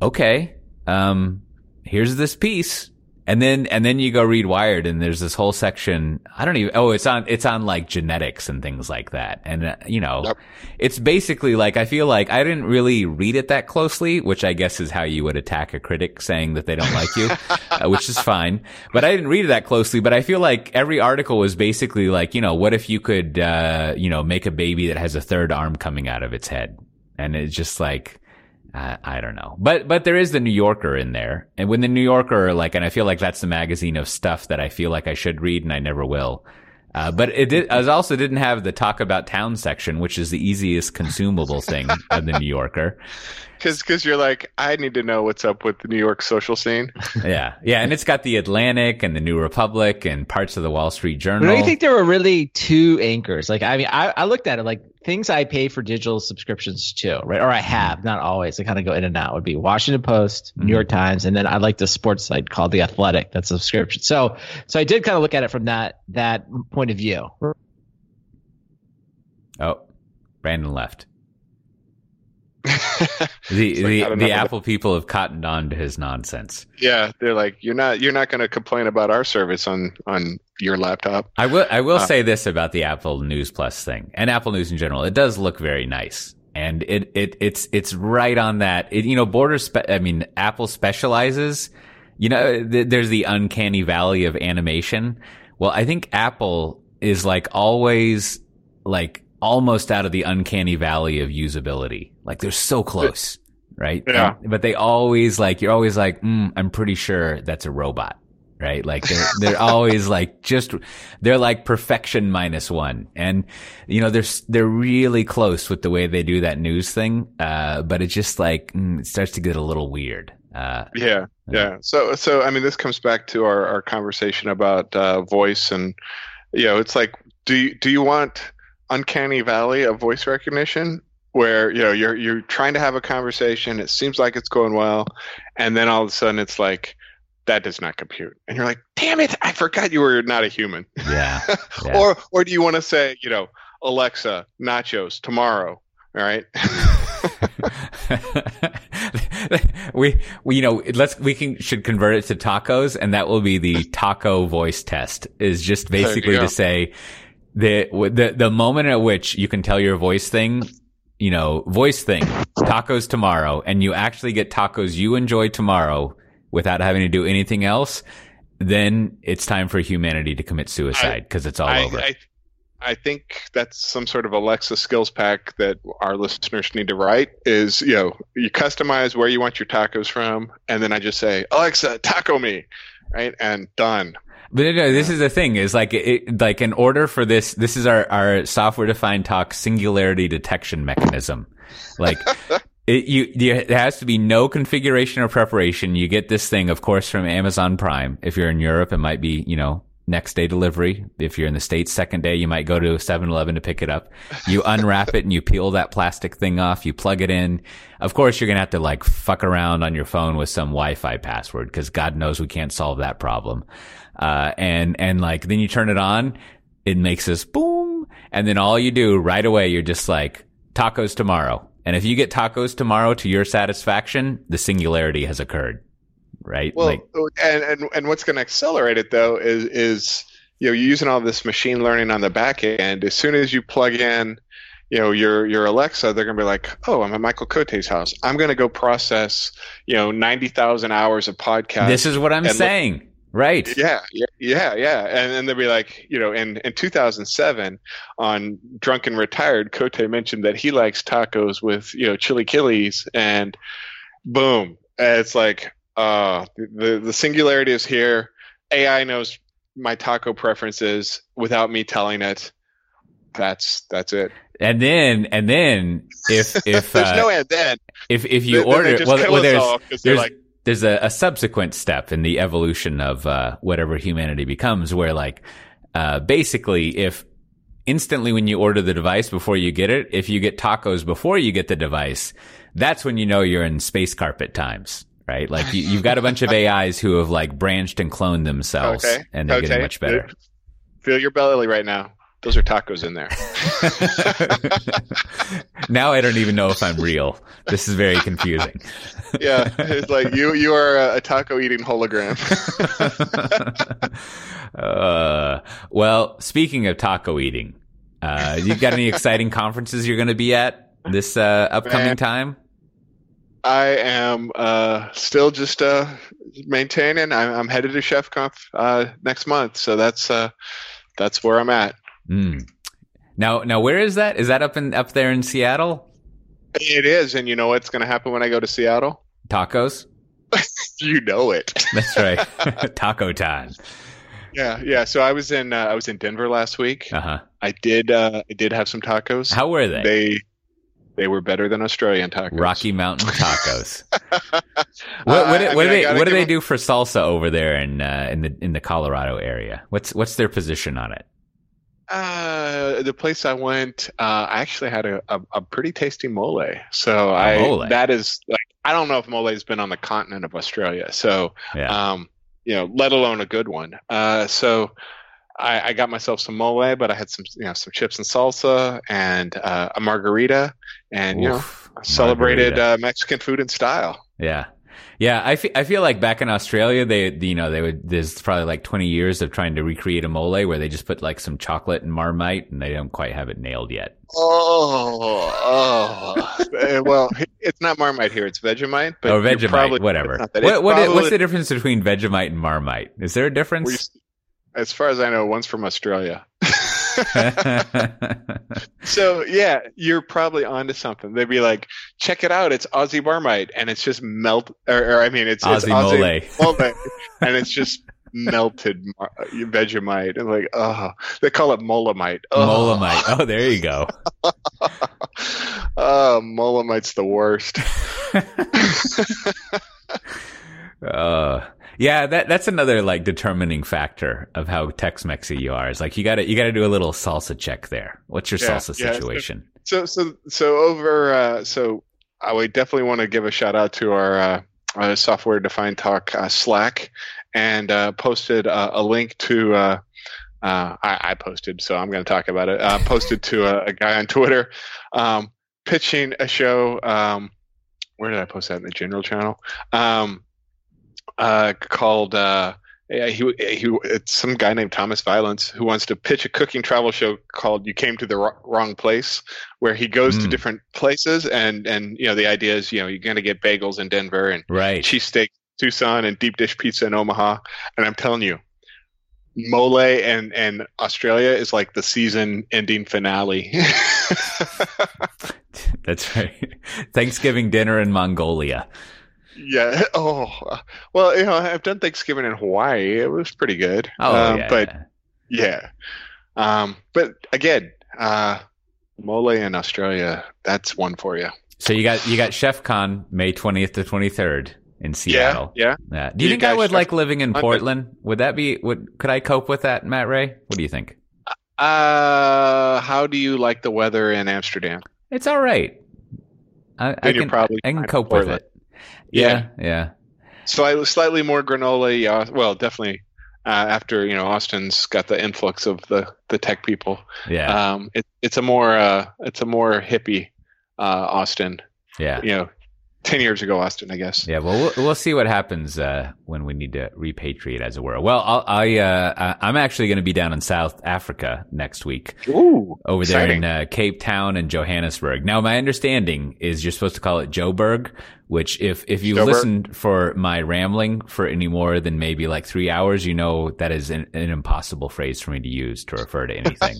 okay, um, here's this piece. And then, and then you go read Wired and there's this whole section. I don't even, oh, it's on, it's on like genetics and things like that. And, uh, you know, yep. it's basically like, I feel like I didn't really read it that closely, which I guess is how you would attack a critic saying that they don't like you, uh, which is fine. But I didn't read it that closely, but I feel like every article was basically like, you know, what if you could, uh, you know, make a baby that has a third arm coming out of its head? And it's just like, I, I don't know. But, but there is the New Yorker in there. And when the New Yorker, like, and I feel like that's the magazine of stuff that I feel like I should read and I never will. Uh, but it did, I also didn't have the talk about town section, which is the easiest consumable thing of the New Yorker. Cause, cause you're like, I need to know what's up with the New York social scene. Yeah. Yeah. And it's got the Atlantic and the New Republic and parts of the Wall Street Journal. But I think there were really two anchors. Like, I mean, I, I looked at it like, things I pay for digital subscriptions too, right? Or I have, not always. I kind of go in and out. Would be Washington Post, New York Times, and then I like the sports site called The Athletic. That's a subscription. So, so I did kind of look at it from that that point of view. Oh, Brandon left. the the, the Apple people have cottoned on to his nonsense. Yeah, they're like, you're not you're not going to complain about our service on on your laptop. I will I will uh, say this about the Apple News Plus thing and Apple News in general. It does look very nice. And it, it, it's, it's right on that. It, you know, border, spe- I mean, Apple specializes, you know, th- there's the uncanny valley of animation. Well, I think Apple is like always like almost out of the uncanny valley of usability. Like they're so close, right? Yeah. And, but they always like, you're always like, mm, I'm pretty sure that's a robot, right? Like they're, they're always like just, they're like perfection minus one. And, you know, they're, they're really close with the way they do that news thing. Uh, but it's just like, mm, it starts to get a little weird. Uh, yeah. Yeah. So, so, I mean, this comes back to our, our conversation about, uh, voice and, you know, it's like, do you, do you want uncanny valley of voice recognition? Where, you know, you're, you're trying to have a conversation. It seems like it's going well. And then all of a sudden it's like, that does not compute. And you're like, damn it, I forgot you were not a human. Yeah. yeah. or or do you want to say, you know, Alexa, nachos, tomorrow, all right? we, we, you know, let's, we can, should convert it to tacos, and that will be the taco voice test, is just basically to say the, the, the moment at which you can tell your voice thing, you know, voice thing, tacos tomorrow, and you actually get tacos you enjoy tomorrow, without having to do anything else, then it's time for humanity to commit suicide because it's all I, over. I, I think that's some sort of Alexa skills pack that our listeners need to write is, you know, you customize where you want your tacos from, and then I just say, Alexa, taco me, right? And done. But you know, this is the thing is like, it, like in order for this, this is our, our software-defined talk singularity detection mechanism. Like... It, you, there has to be no configuration or preparation. You get this thing, of course, from Amazon Prime. If you're in Europe, it might be, you know, next day delivery. If you're in the States, second day, you might go to a seven eleven to pick it up. You unwrap it and you peel that plastic thing off. You plug it in. Of course, you're going to have to like fuck around on your phone with some Wi-Fi password because God knows we can't solve that problem. Uh, and, and like, then you turn it on. It makes this boom. And then all you do right away, you're just like, tacos tomorrow. And if you get tacos tomorrow to your satisfaction, the singularity has occurred, right? Well, like, and, and and what's going to accelerate it though is is you know, you're using all this machine learning on the back end. As soon as you plug in, you know, your your Alexa, they're going to be like, oh, I'm at Michael Cote's house. I'm going to go process, you know, ninety thousand hours of podcasts. This is what I'm saying. Look- Right. Yeah, yeah, yeah, yeah. And then they'll be like, you know, in, in two thousand seven on Drunk and Retired, Cote mentioned that he likes tacos with, you know, chilaquiles, and boom. It's like, uh, the, the singularity is here. A I knows my taco preferences without me telling it. That's, that's it. And then, and then if, if, there's uh, no and then. If, if you then, order, then well, well, there's, there's, they're like, There's a, a subsequent step in the evolution of uh, whatever humanity becomes where, like, uh, basically if instantly when you order the device before you get it, if you get tacos before you get the device, that's when you know you're in space carpet times, right? Like, you, you've got a bunch of A Is who have, like, branched and cloned themselves, okay. and they're okay. getting much better. Feel your belly right now. Those are tacos in there. Now I don't even know if I'm real. This is very confusing. Yeah, it's like you you are a, a taco-eating hologram. uh, well, speaking of taco-eating, uh, you got any exciting conferences you're going to be at this uh, upcoming Man, time? I am uh, still just uh, maintaining. I'm, I'm headed to Chef Conf uh, next month, so that's uh, that's where I'm at. Mm. Now, now, where is that? Is that up in up there in Seattle? It is, and you know what's going to happen when I go to Seattle? Tacos. You know it. That's right. Taco time. Yeah, yeah. So I was in uh, I was in Denver last week. Uh huh. I did uh, I did have some tacos. How were they? They they were better than Australian tacos. Rocky Mountain tacos. what what, I, what, what mean, do they what do they do for salsa over there in uh, in the in the Colorado area? What's what's their position on it? Uh, the place I went, uh, I actually had a, a, a pretty tasty mole. So I, mole. that is like, I don't know if mole has been on the continent of Australia. So, yeah. um, you know, let alone a good one. Uh, so I, I got myself some mole, but I had some, you know, some chips and salsa and, uh, a margarita and, Oof, you know, I celebrated, margarita. uh, Mexican food in style. Yeah. Yeah, I feel, I feel like back in Australia, they, you know, they would, there's probably like twenty years of trying to recreate a mole where they just put like some chocolate and Marmite and they don't quite have it nailed yet. Oh, oh. Well, it's not Marmite here, it's Vegemite. But oh, Vegemite, probably, whatever. What, what probably, is, what's the difference between Vegemite and Marmite? Is there a difference? As far as I know, one's from Australia. So yeah, you're probably onto something. They'd be like, check it out, it's Aussie Marmite, and it's just melt. Or, or I mean, it's Aussie, it's Aussie mole, mole and it's just melted mar- Vegemite, and like, oh, they call it Molemite. Oh. Molemite. Oh, there you go. Oh, Molemite's the worst. uh Yeah, that that's another like determining factor of how Tex-Mexy you are. It's like you got to you got to do a little salsa check there. What's your yeah, salsa yeah, situation? So so so over uh, so I would definitely want to give a shout out to our, uh, our software defined talk uh, Slack, and uh, posted uh, a link to uh, uh, I, I posted so I'm going to talk about it. Uh, posted to a, a guy on Twitter um, pitching a show. Um, where did I post that in the general channel? Um, Uh, called uh, he, he it's some guy named Thomas Violence who wants to pitch a cooking travel show called "You Came to the Wr- Wrong Place," where he goes mm. to different places, and and you know the idea is you know you're going to get bagels in Denver and right. cheesesteak Tucson and deep dish pizza in Omaha, and I'm telling you, mole and and Australia is like the season ending finale. That's right. Thanksgiving dinner in Mongolia. Yeah. Oh, well, you know, I've done Thanksgiving in Hawaii. It was pretty good. Oh, um, yeah. But yeah. Um, but again, uh, mole in Australia, that's one for you. So you got, you got Chef Con May twentieth to twenty-third in Seattle. Yeah. Yeah. Uh, do you, you think I would Chef like living in Portland? London. Would that be, would, could I cope with that, Matt Ray? What do you think? Uh, how do you like the weather in Amsterdam? It's all right. I, I can, I can cope Portland. with it. Yeah, yeah, yeah. Slightly, slightly more granola. Uh, well, definitely uh, after you know Austin's got the influx of the, the tech people. Yeah, um, it, it's a more uh, it's a more hippie uh, Austin. Yeah, you know, ten years ago Austin, I guess. Yeah, well, we'll, we'll see what happens uh, when we need to repatriate, as it were. Well, I'll, I uh, I'm actually going to be down in South Africa next week. Ooh, over exciting. There in uh, Cape Town and Johannesburg. Now, my understanding is you're supposed to call it Joburg. Which if, if you listened for my rambling for any more than maybe like three hours, you know that is an, an impossible phrase for me to use to refer to anything.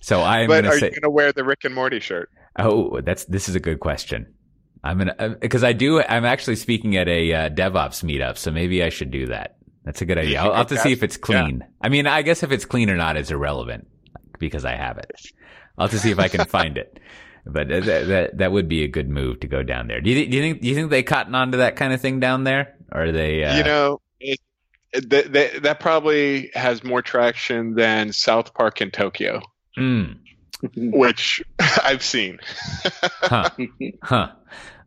So I'm going to say. But are you going to wear the Rick and Morty shirt? Oh, that's this is a good question. I'm gonna because I do. I'm actually speaking at a uh, DevOps meetup, so maybe I should do that. That's a good idea. I'll, I'll have to see if it's clean. Yeah. I mean, I guess if it's clean or not is irrelevant because I have it. I'll have to see if I can find it. But that, that that would be a good move to go down there. Do you, do you think do you think they cotton on to that kind of thing down there? Or are they? Uh... You know, it, th- th- that probably has more traction than South Park in Tokyo, mm. which I've seen. huh. Huh.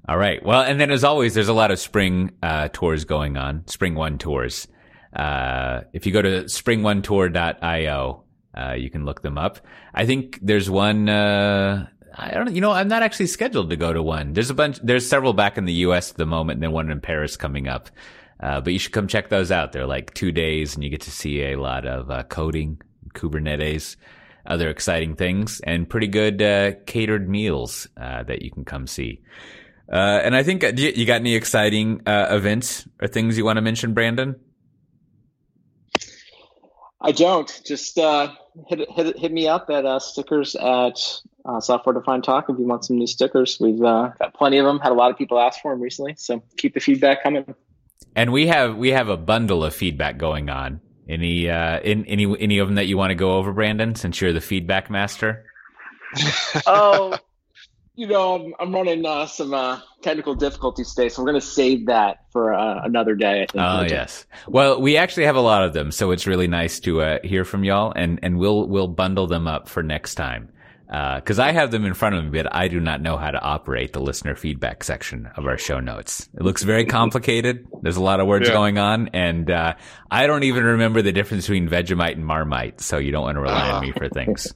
All right. Well, and then as always, there's a lot of spring uh, tours going on. Spring One tours. Uh, if you go to spring one tour dot io, uh, you can look them up. I think there's one. Uh, I don't, you know, I'm not actually scheduled to go to one. There's a bunch, there's several back in the U S at the moment, and then one in Paris coming up. Uh, but you should come check those out. They're like two days and you get to see a lot of uh, coding, Kubernetes, other exciting things, and pretty good uh, catered meals uh, that you can come see. Uh, and I think you, you got any exciting uh, events or things you want to mention, Brandon? I don't. Just uh, hit, hit hit me up at uh, stickers at uh, Software Defined Talk if you want some new stickers. We've uh, got plenty of them. Had a lot of people ask for them recently, so keep the feedback coming. And we have we have a bundle of feedback going on. Any uh, in, any any of them that you want to go over, Brandon? Since you're the feedback master. Oh, you know I'm, I'm running uh, some uh, technical difficulties today, so we're going to save that for uh, another day, I think. Oh yes. Well, we actually have a lot of them, so it's really nice to uh, hear from y'all, and and we'll we'll bundle them up for next time. Because uh, I have them in front of me, but I do not know how to operate the listener feedback section of our show notes. It looks very complicated. There's a lot of words yeah. going on, and uh, I don't even remember the difference between Vegemite and Marmite, so you don't want to rely uh. on me for things.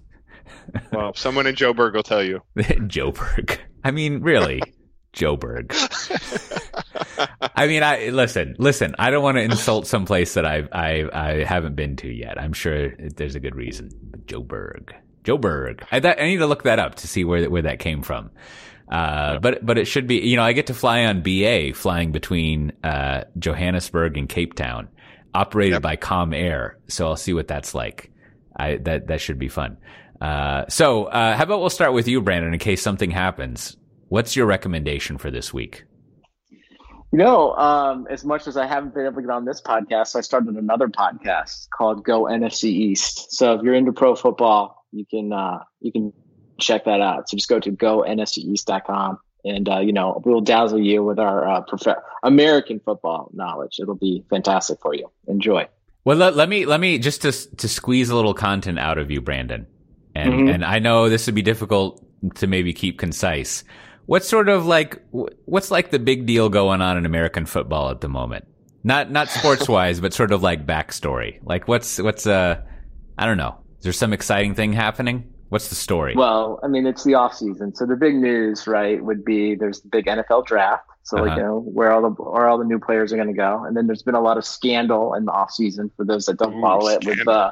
Well, someone in Joburg will tell you. Joburg. I mean, really. Joburg. I mean, I listen, listen, I don't want to insult some place that I, I I haven't been to yet. I'm sure there's a good reason. Joburg. Joburg. I, that, I need to look that up to see where, where that came from. Uh, but, but it should be, you know, I get to fly on B A flying between, uh, Johannesburg and Cape Town, operated yep. by Com Air. So I'll see what that's like. I, that, that should be fun. Uh, so, uh, how about we'll start with you, Brandon, in case something happens. What's your recommendation for this week? You know, um, as much as I haven't been able to get on this podcast, I started another podcast called Go N F C East. So if you're into pro football, you can, uh, you can check that out. So just go to go N F C east dot com and, uh, you know, we'll dazzle you with our uh, prof- American football knowledge. It'll be fantastic for you. Enjoy. Well, let, let me, let me just to, to squeeze a little content out of you, Brandon. And, mm-hmm. and I know this would be difficult to maybe keep concise. What's sort of like, what's like the big deal going on in American football at the moment? Not, not sports wise, but sort of like backstory. Like what's, what's, uh, I don't know. Is there some exciting thing happening? What's the story? Well, I mean, it's the off season. So the big news, right, would be there's the big N F L draft. So uh-huh. like, you know, where all the, where all the new players are going to go. And then there's been a lot of scandal in the off season for those that don't Ooh, follow scandal. it with, uh,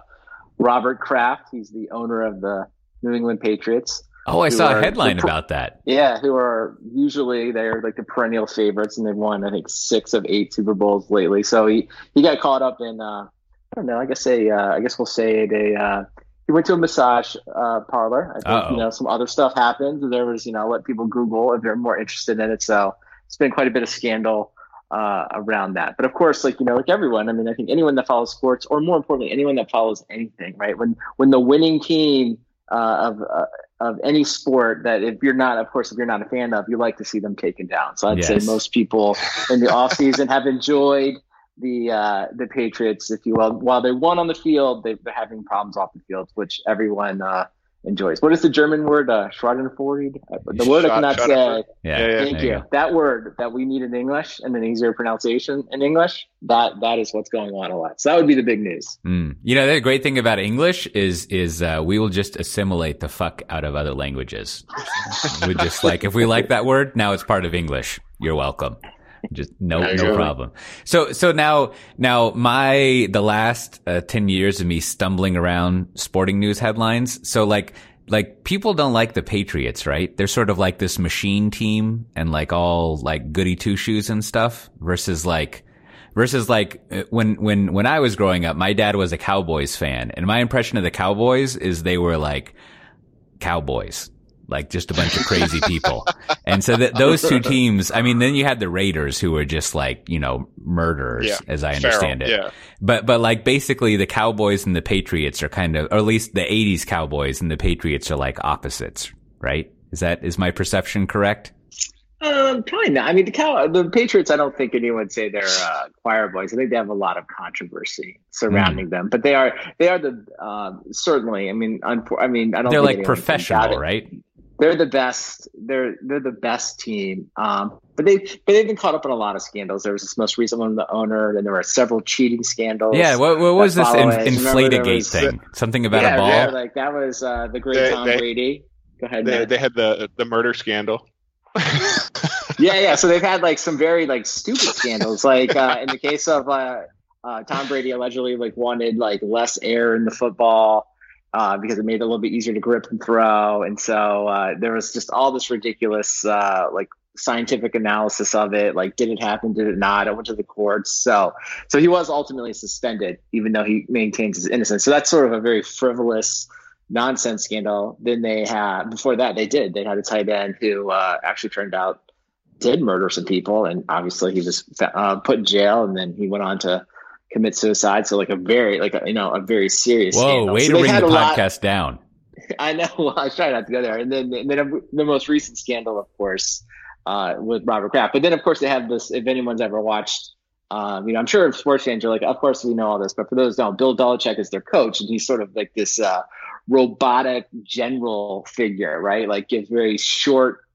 Robert Kraft. He's the owner of the New England Patriots. Oh, I saw a headline the, about that. Yeah, who are usually they're like the perennial favorites, and they've won, I think, six of eight Super Bowls lately. So he, he got caught up in, uh, I don't know, I guess a, uh, I guess we'll say a, uh, he went to a massage uh, parlor. I think, Uh-oh. you know, some other stuff happened. There was, you know, I'll let people Google if they're more interested in it. So it's been quite a bit of scandal uh, around that. But of course, like, you know, like everyone, I mean, I think anyone that follows sports, or more importantly, anyone that follows anything, right? When, when the winning team uh, of, uh, of any sport that if you're not, of course, if you're not a fan of, you like to see them taken down. So I'd yes. say most people in the off season have enjoyed the, uh, the Patriots, if you will. While they won on the field, they, they're having problems off the field, which everyone uh, enjoys. What is the German word? Uh, Schadenfreude? The word Shot, I cannot say. Yeah. Yeah, yeah. Thank there you. you. That word that we need in English and an easier pronunciation in English, that, that is what's going on a lot. So that would be the big news. Mm. You know, the great thing about English is, is uh, we will just assimilate the fuck out of other languages. We just like, if we like that word, now it's part of English. You're welcome. Just no, no problem. So, so now, now my, the last uh, ten years of me stumbling around sporting news headlines. So like, like people don't like the Patriots, right? They're sort of like this machine team and like all like goody two shoes and stuff versus like, versus like when, when, when I was growing up, my dad was a Cowboys fan, and my impression of the Cowboys is they were like cowboys. Like just a bunch of crazy people. And so that those two teams, I mean, then you had the Raiders who were just like, you know, murderers, yeah, as I understand feral, it. Yeah. But, but like basically the Cowboys and the Patriots are kind of, or at least the eighties Cowboys and the Patriots are like opposites, right? Is that, is my perception correct? Um, probably not. I mean, the Cow, the Patriots, I don't think anyone would say they're uh, choir boys. I think they have a lot of controversy surrounding mm. them, but they are, they are the, uh, certainly, I mean, unfor- I mean, I don't they're think like professional, right? They're the best. They're they're the best team. Um, but they but they've been caught up in a lot of scandals. There was this most recent one, the owner. Then there were several cheating scandals. Yeah. What, what was this in, Inflategate thing? The, Something about yeah, a ball. Yeah, like that was uh, the great they, Tom they, Brady. Go ahead. They, they had the the murder scandal. yeah, yeah. So they've had like some very like stupid scandals. Like uh, in the case of uh, uh, Tom Brady, allegedly like wanted like less air in the football. Uh, because it made it a little bit easier to grip and throw. And so uh, there was just all this ridiculous, uh, like, scientific analysis of it. Like, did it happen? Did it not? It went to the courts. So so he was ultimately suspended, even though he maintains his innocence. So that's sort of a very frivolous, nonsense scandal. Then they had, before that, they did. They had a tight end who uh, actually turned out did murder some people. And obviously he was uh, put in jail, and then he went on to commit suicide. So like a very, like, a, you know, a very serious Whoa, scandal. way so to bring the podcast lot... down. I know. Well, I was trying not to go there. And then, and then the most recent scandal, of course, uh, with Robert Kraft. But then, of course, they have this, if anyone's ever watched, um, you know, I'm sure sports fans are like, of course we know all this, but for those who don't, Bill Belichick is their coach. And he's sort of like this uh, robotic general figure, right? Like gives very short,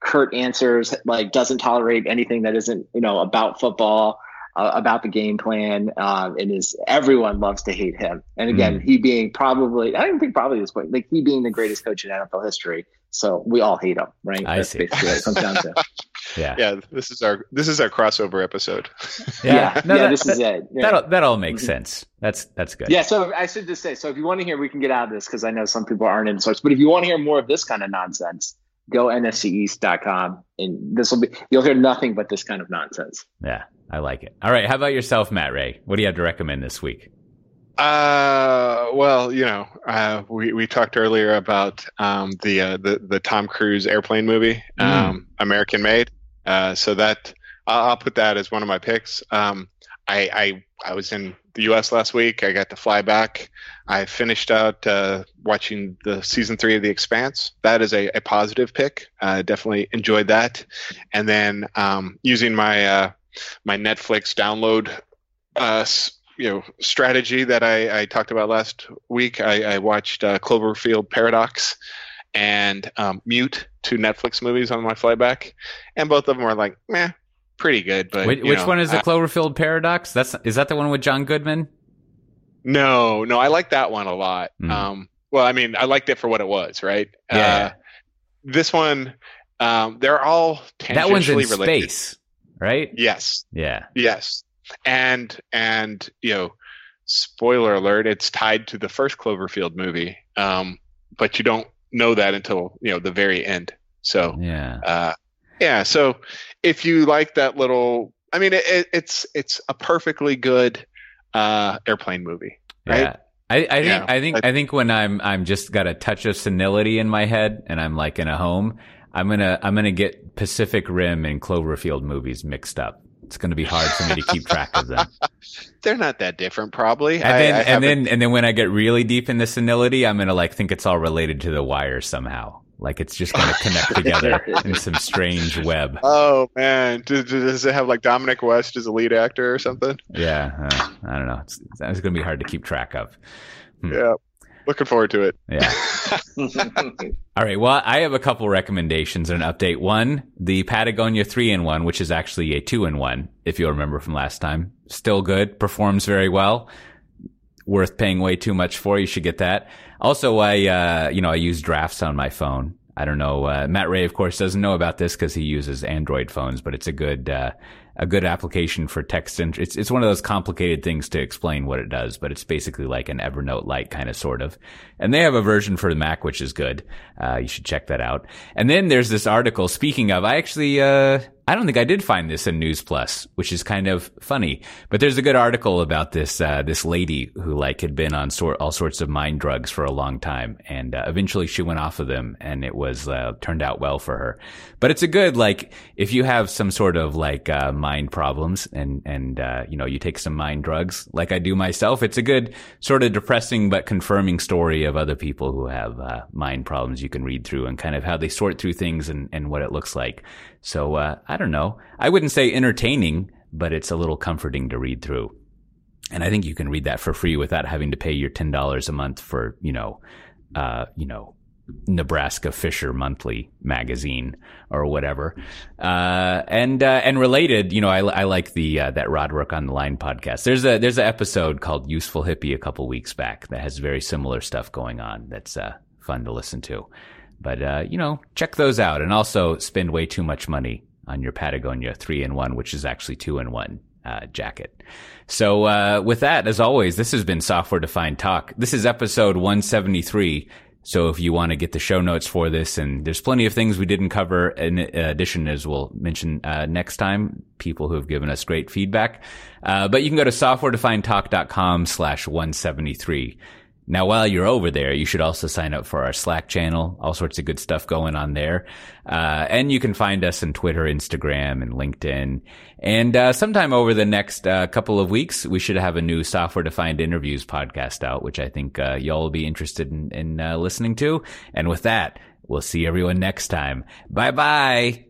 curt answers, like doesn't tolerate anything that isn't, you know, about football. uh, about the game plan. Um, and is everyone loves to hate him. And again, mm. he being probably, I don't think probably this point, like he being the greatest coach in N F L history. So we all hate him, right? I That's see. basically what it comes down to. Yeah. Yeah. This is our, this is our crossover episode. Yeah. yeah, no, yeah that, this that, is it. Yeah. That'll, that all makes sense. That's, that's good. Yeah. So I should just say, so if you want to hear, we can get out of this because I know some people aren't in sports, but if you want to hear more of this kind of nonsense, go N F C East dot com and this will be, you'll hear nothing but this kind of nonsense. Yeah. I like it. All right. How about yourself, Matt Ray? What do you have to recommend this week? Uh, well, you know, uh, we, we talked earlier about, um, the, uh, the, the Tom Cruise airplane movie, mm. um, American Made. Uh, so that I'll, I'll put that as one of my picks. Um, I, I, I was in the U S last week. I got to fly back. I finished out, uh, watching the season three of The Expanse. That is a, a positive pick. Uh, definitely enjoyed that. And then, um, using my, uh, my Netflix download, uh, you know, strategy that I, I talked about last week. I, I watched uh, Cloverfield Paradox and um, Mute, two Netflix movies on my flyback, and both of them are like, meh, pretty good. But which, which know, one is the I, Cloverfield Paradox? That's is that the one with John Goodman? No, no, I like that one a lot. Mm. Um, well, I mean, I liked it for what it was, right? Yeah. Uh, this one, um, they're all tangentially that one's in related. Space, right? Yes. Yeah. Yes. And, and, you know, spoiler alert, it's tied to the first Cloverfield movie. Um, but you don't know that until, you know, the very end. So, yeah. Uh, yeah. So if you like that little, I mean, it, it's, it's a perfectly good, uh, airplane movie, right? Yeah. I, I think, yeah. I think, I, I think when I'm, I'm just got a touch of senility in my head and I'm like in a home, I'm going to, I'm going to get Pacific Rim and Cloverfield movies mixed up. It's going to be hard for me to keep track of them. They're not that different, probably. And then, I, I and then, and then, when I get really deep in the senility, I'm going to like think it's all related to The Wire somehow. Like it's just going to connect together in some strange web. Oh man, does, does it have like Dominic West as a lead actor or something? Yeah, uh, I don't know. It's, it's going to be hard to keep track of. Hmm. Yeah. Looking forward to it. Yeah. All right. Well, I have a couple recommendations and an update. One, the Patagonia three in one, which is actually a two in one, if you'll remember from last time. Still good. Performs very well. Worth paying way too much for. You should get that. Also, I, uh, you know, I use drafts on my phone. I don't know. Uh, Matt Ray, of course, doesn't know about this because he uses Android phones, but it's a good, uh, a good application for text. And it's, it's one of those complicated things to explain what it does, but it's basically like an Evernote like kind of sort of. And they have a version for the Mac, which is good. Uh, you should check that out. And then there's this article. Speaking of, I actually, uh, I don't think I did find this in News Plus, which is kind of funny, but there's a good article about this, uh, this lady who like had been on sort, all sorts of mind drugs for a long time. And, uh, eventually she went off of them and it was, uh, turned out well for her. But it's a good, like, if you have some sort of like, uh, mind problems and, and, uh, you know, you take some mind drugs like I do myself. It's a good sort of depressing, but confirming story of other people who have, uh, mind problems you can read through and kind of how they sort through things and, and what it looks like. So, uh, I don't know. I wouldn't say entertaining, but it's a little comforting to read through. And I think you can read that for free without having to pay your ten dollars a month for, you know, uh, you know, Nebraska Fisher Monthly magazine or whatever. Uh, and, uh, and related, you know, I, I like the, uh, that Roderick on the Line podcast. There's a, there's an episode called Useful Hippie a couple weeks back that has very similar stuff going on. That's, uh, fun to listen to, but, uh, you know, check those out and also spend way too much money on your Patagonia three in one, which is actually two in one uh, jacket. So uh, with that, as always, this has been Software Defined Talk. This is episode one seventy-three. So if you want to get the show notes for this, and there's plenty of things we didn't cover in addition, as we'll mention uh, next time, people who have given us great feedback. Uh, but you can go to software defined talk dot com slash one seventy-three. Now, while you're over there, you should also sign up for our Slack channel. All sorts of good stuff going on there. Uh, and you can find us on Twitter, Instagram, and LinkedIn. And uh, sometime over the next uh, couple of weeks, we should have a new Software Defined Interviews podcast out, which I think uh, y'all will be interested in, in uh, listening to. And with that, we'll see everyone next time. Bye-bye.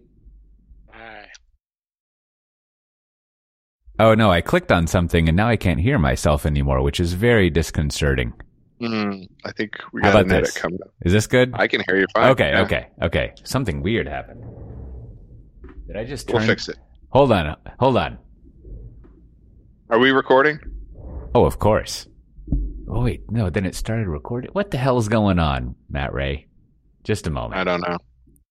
Bye. Oh, no, I clicked on something, and now I can't hear myself anymore, which is very disconcerting. Mm, I think we got an edit coming up. Is this good? I can hear you fine. Okay, yeah. okay, okay. Something weird happened. Did I just turn? We'll fix it. Hold on, hold on. Are we recording? Oh, of course. Oh, wait, no, then it started recording. What the hell is going on, Matt Ray? Just a moment. I don't know.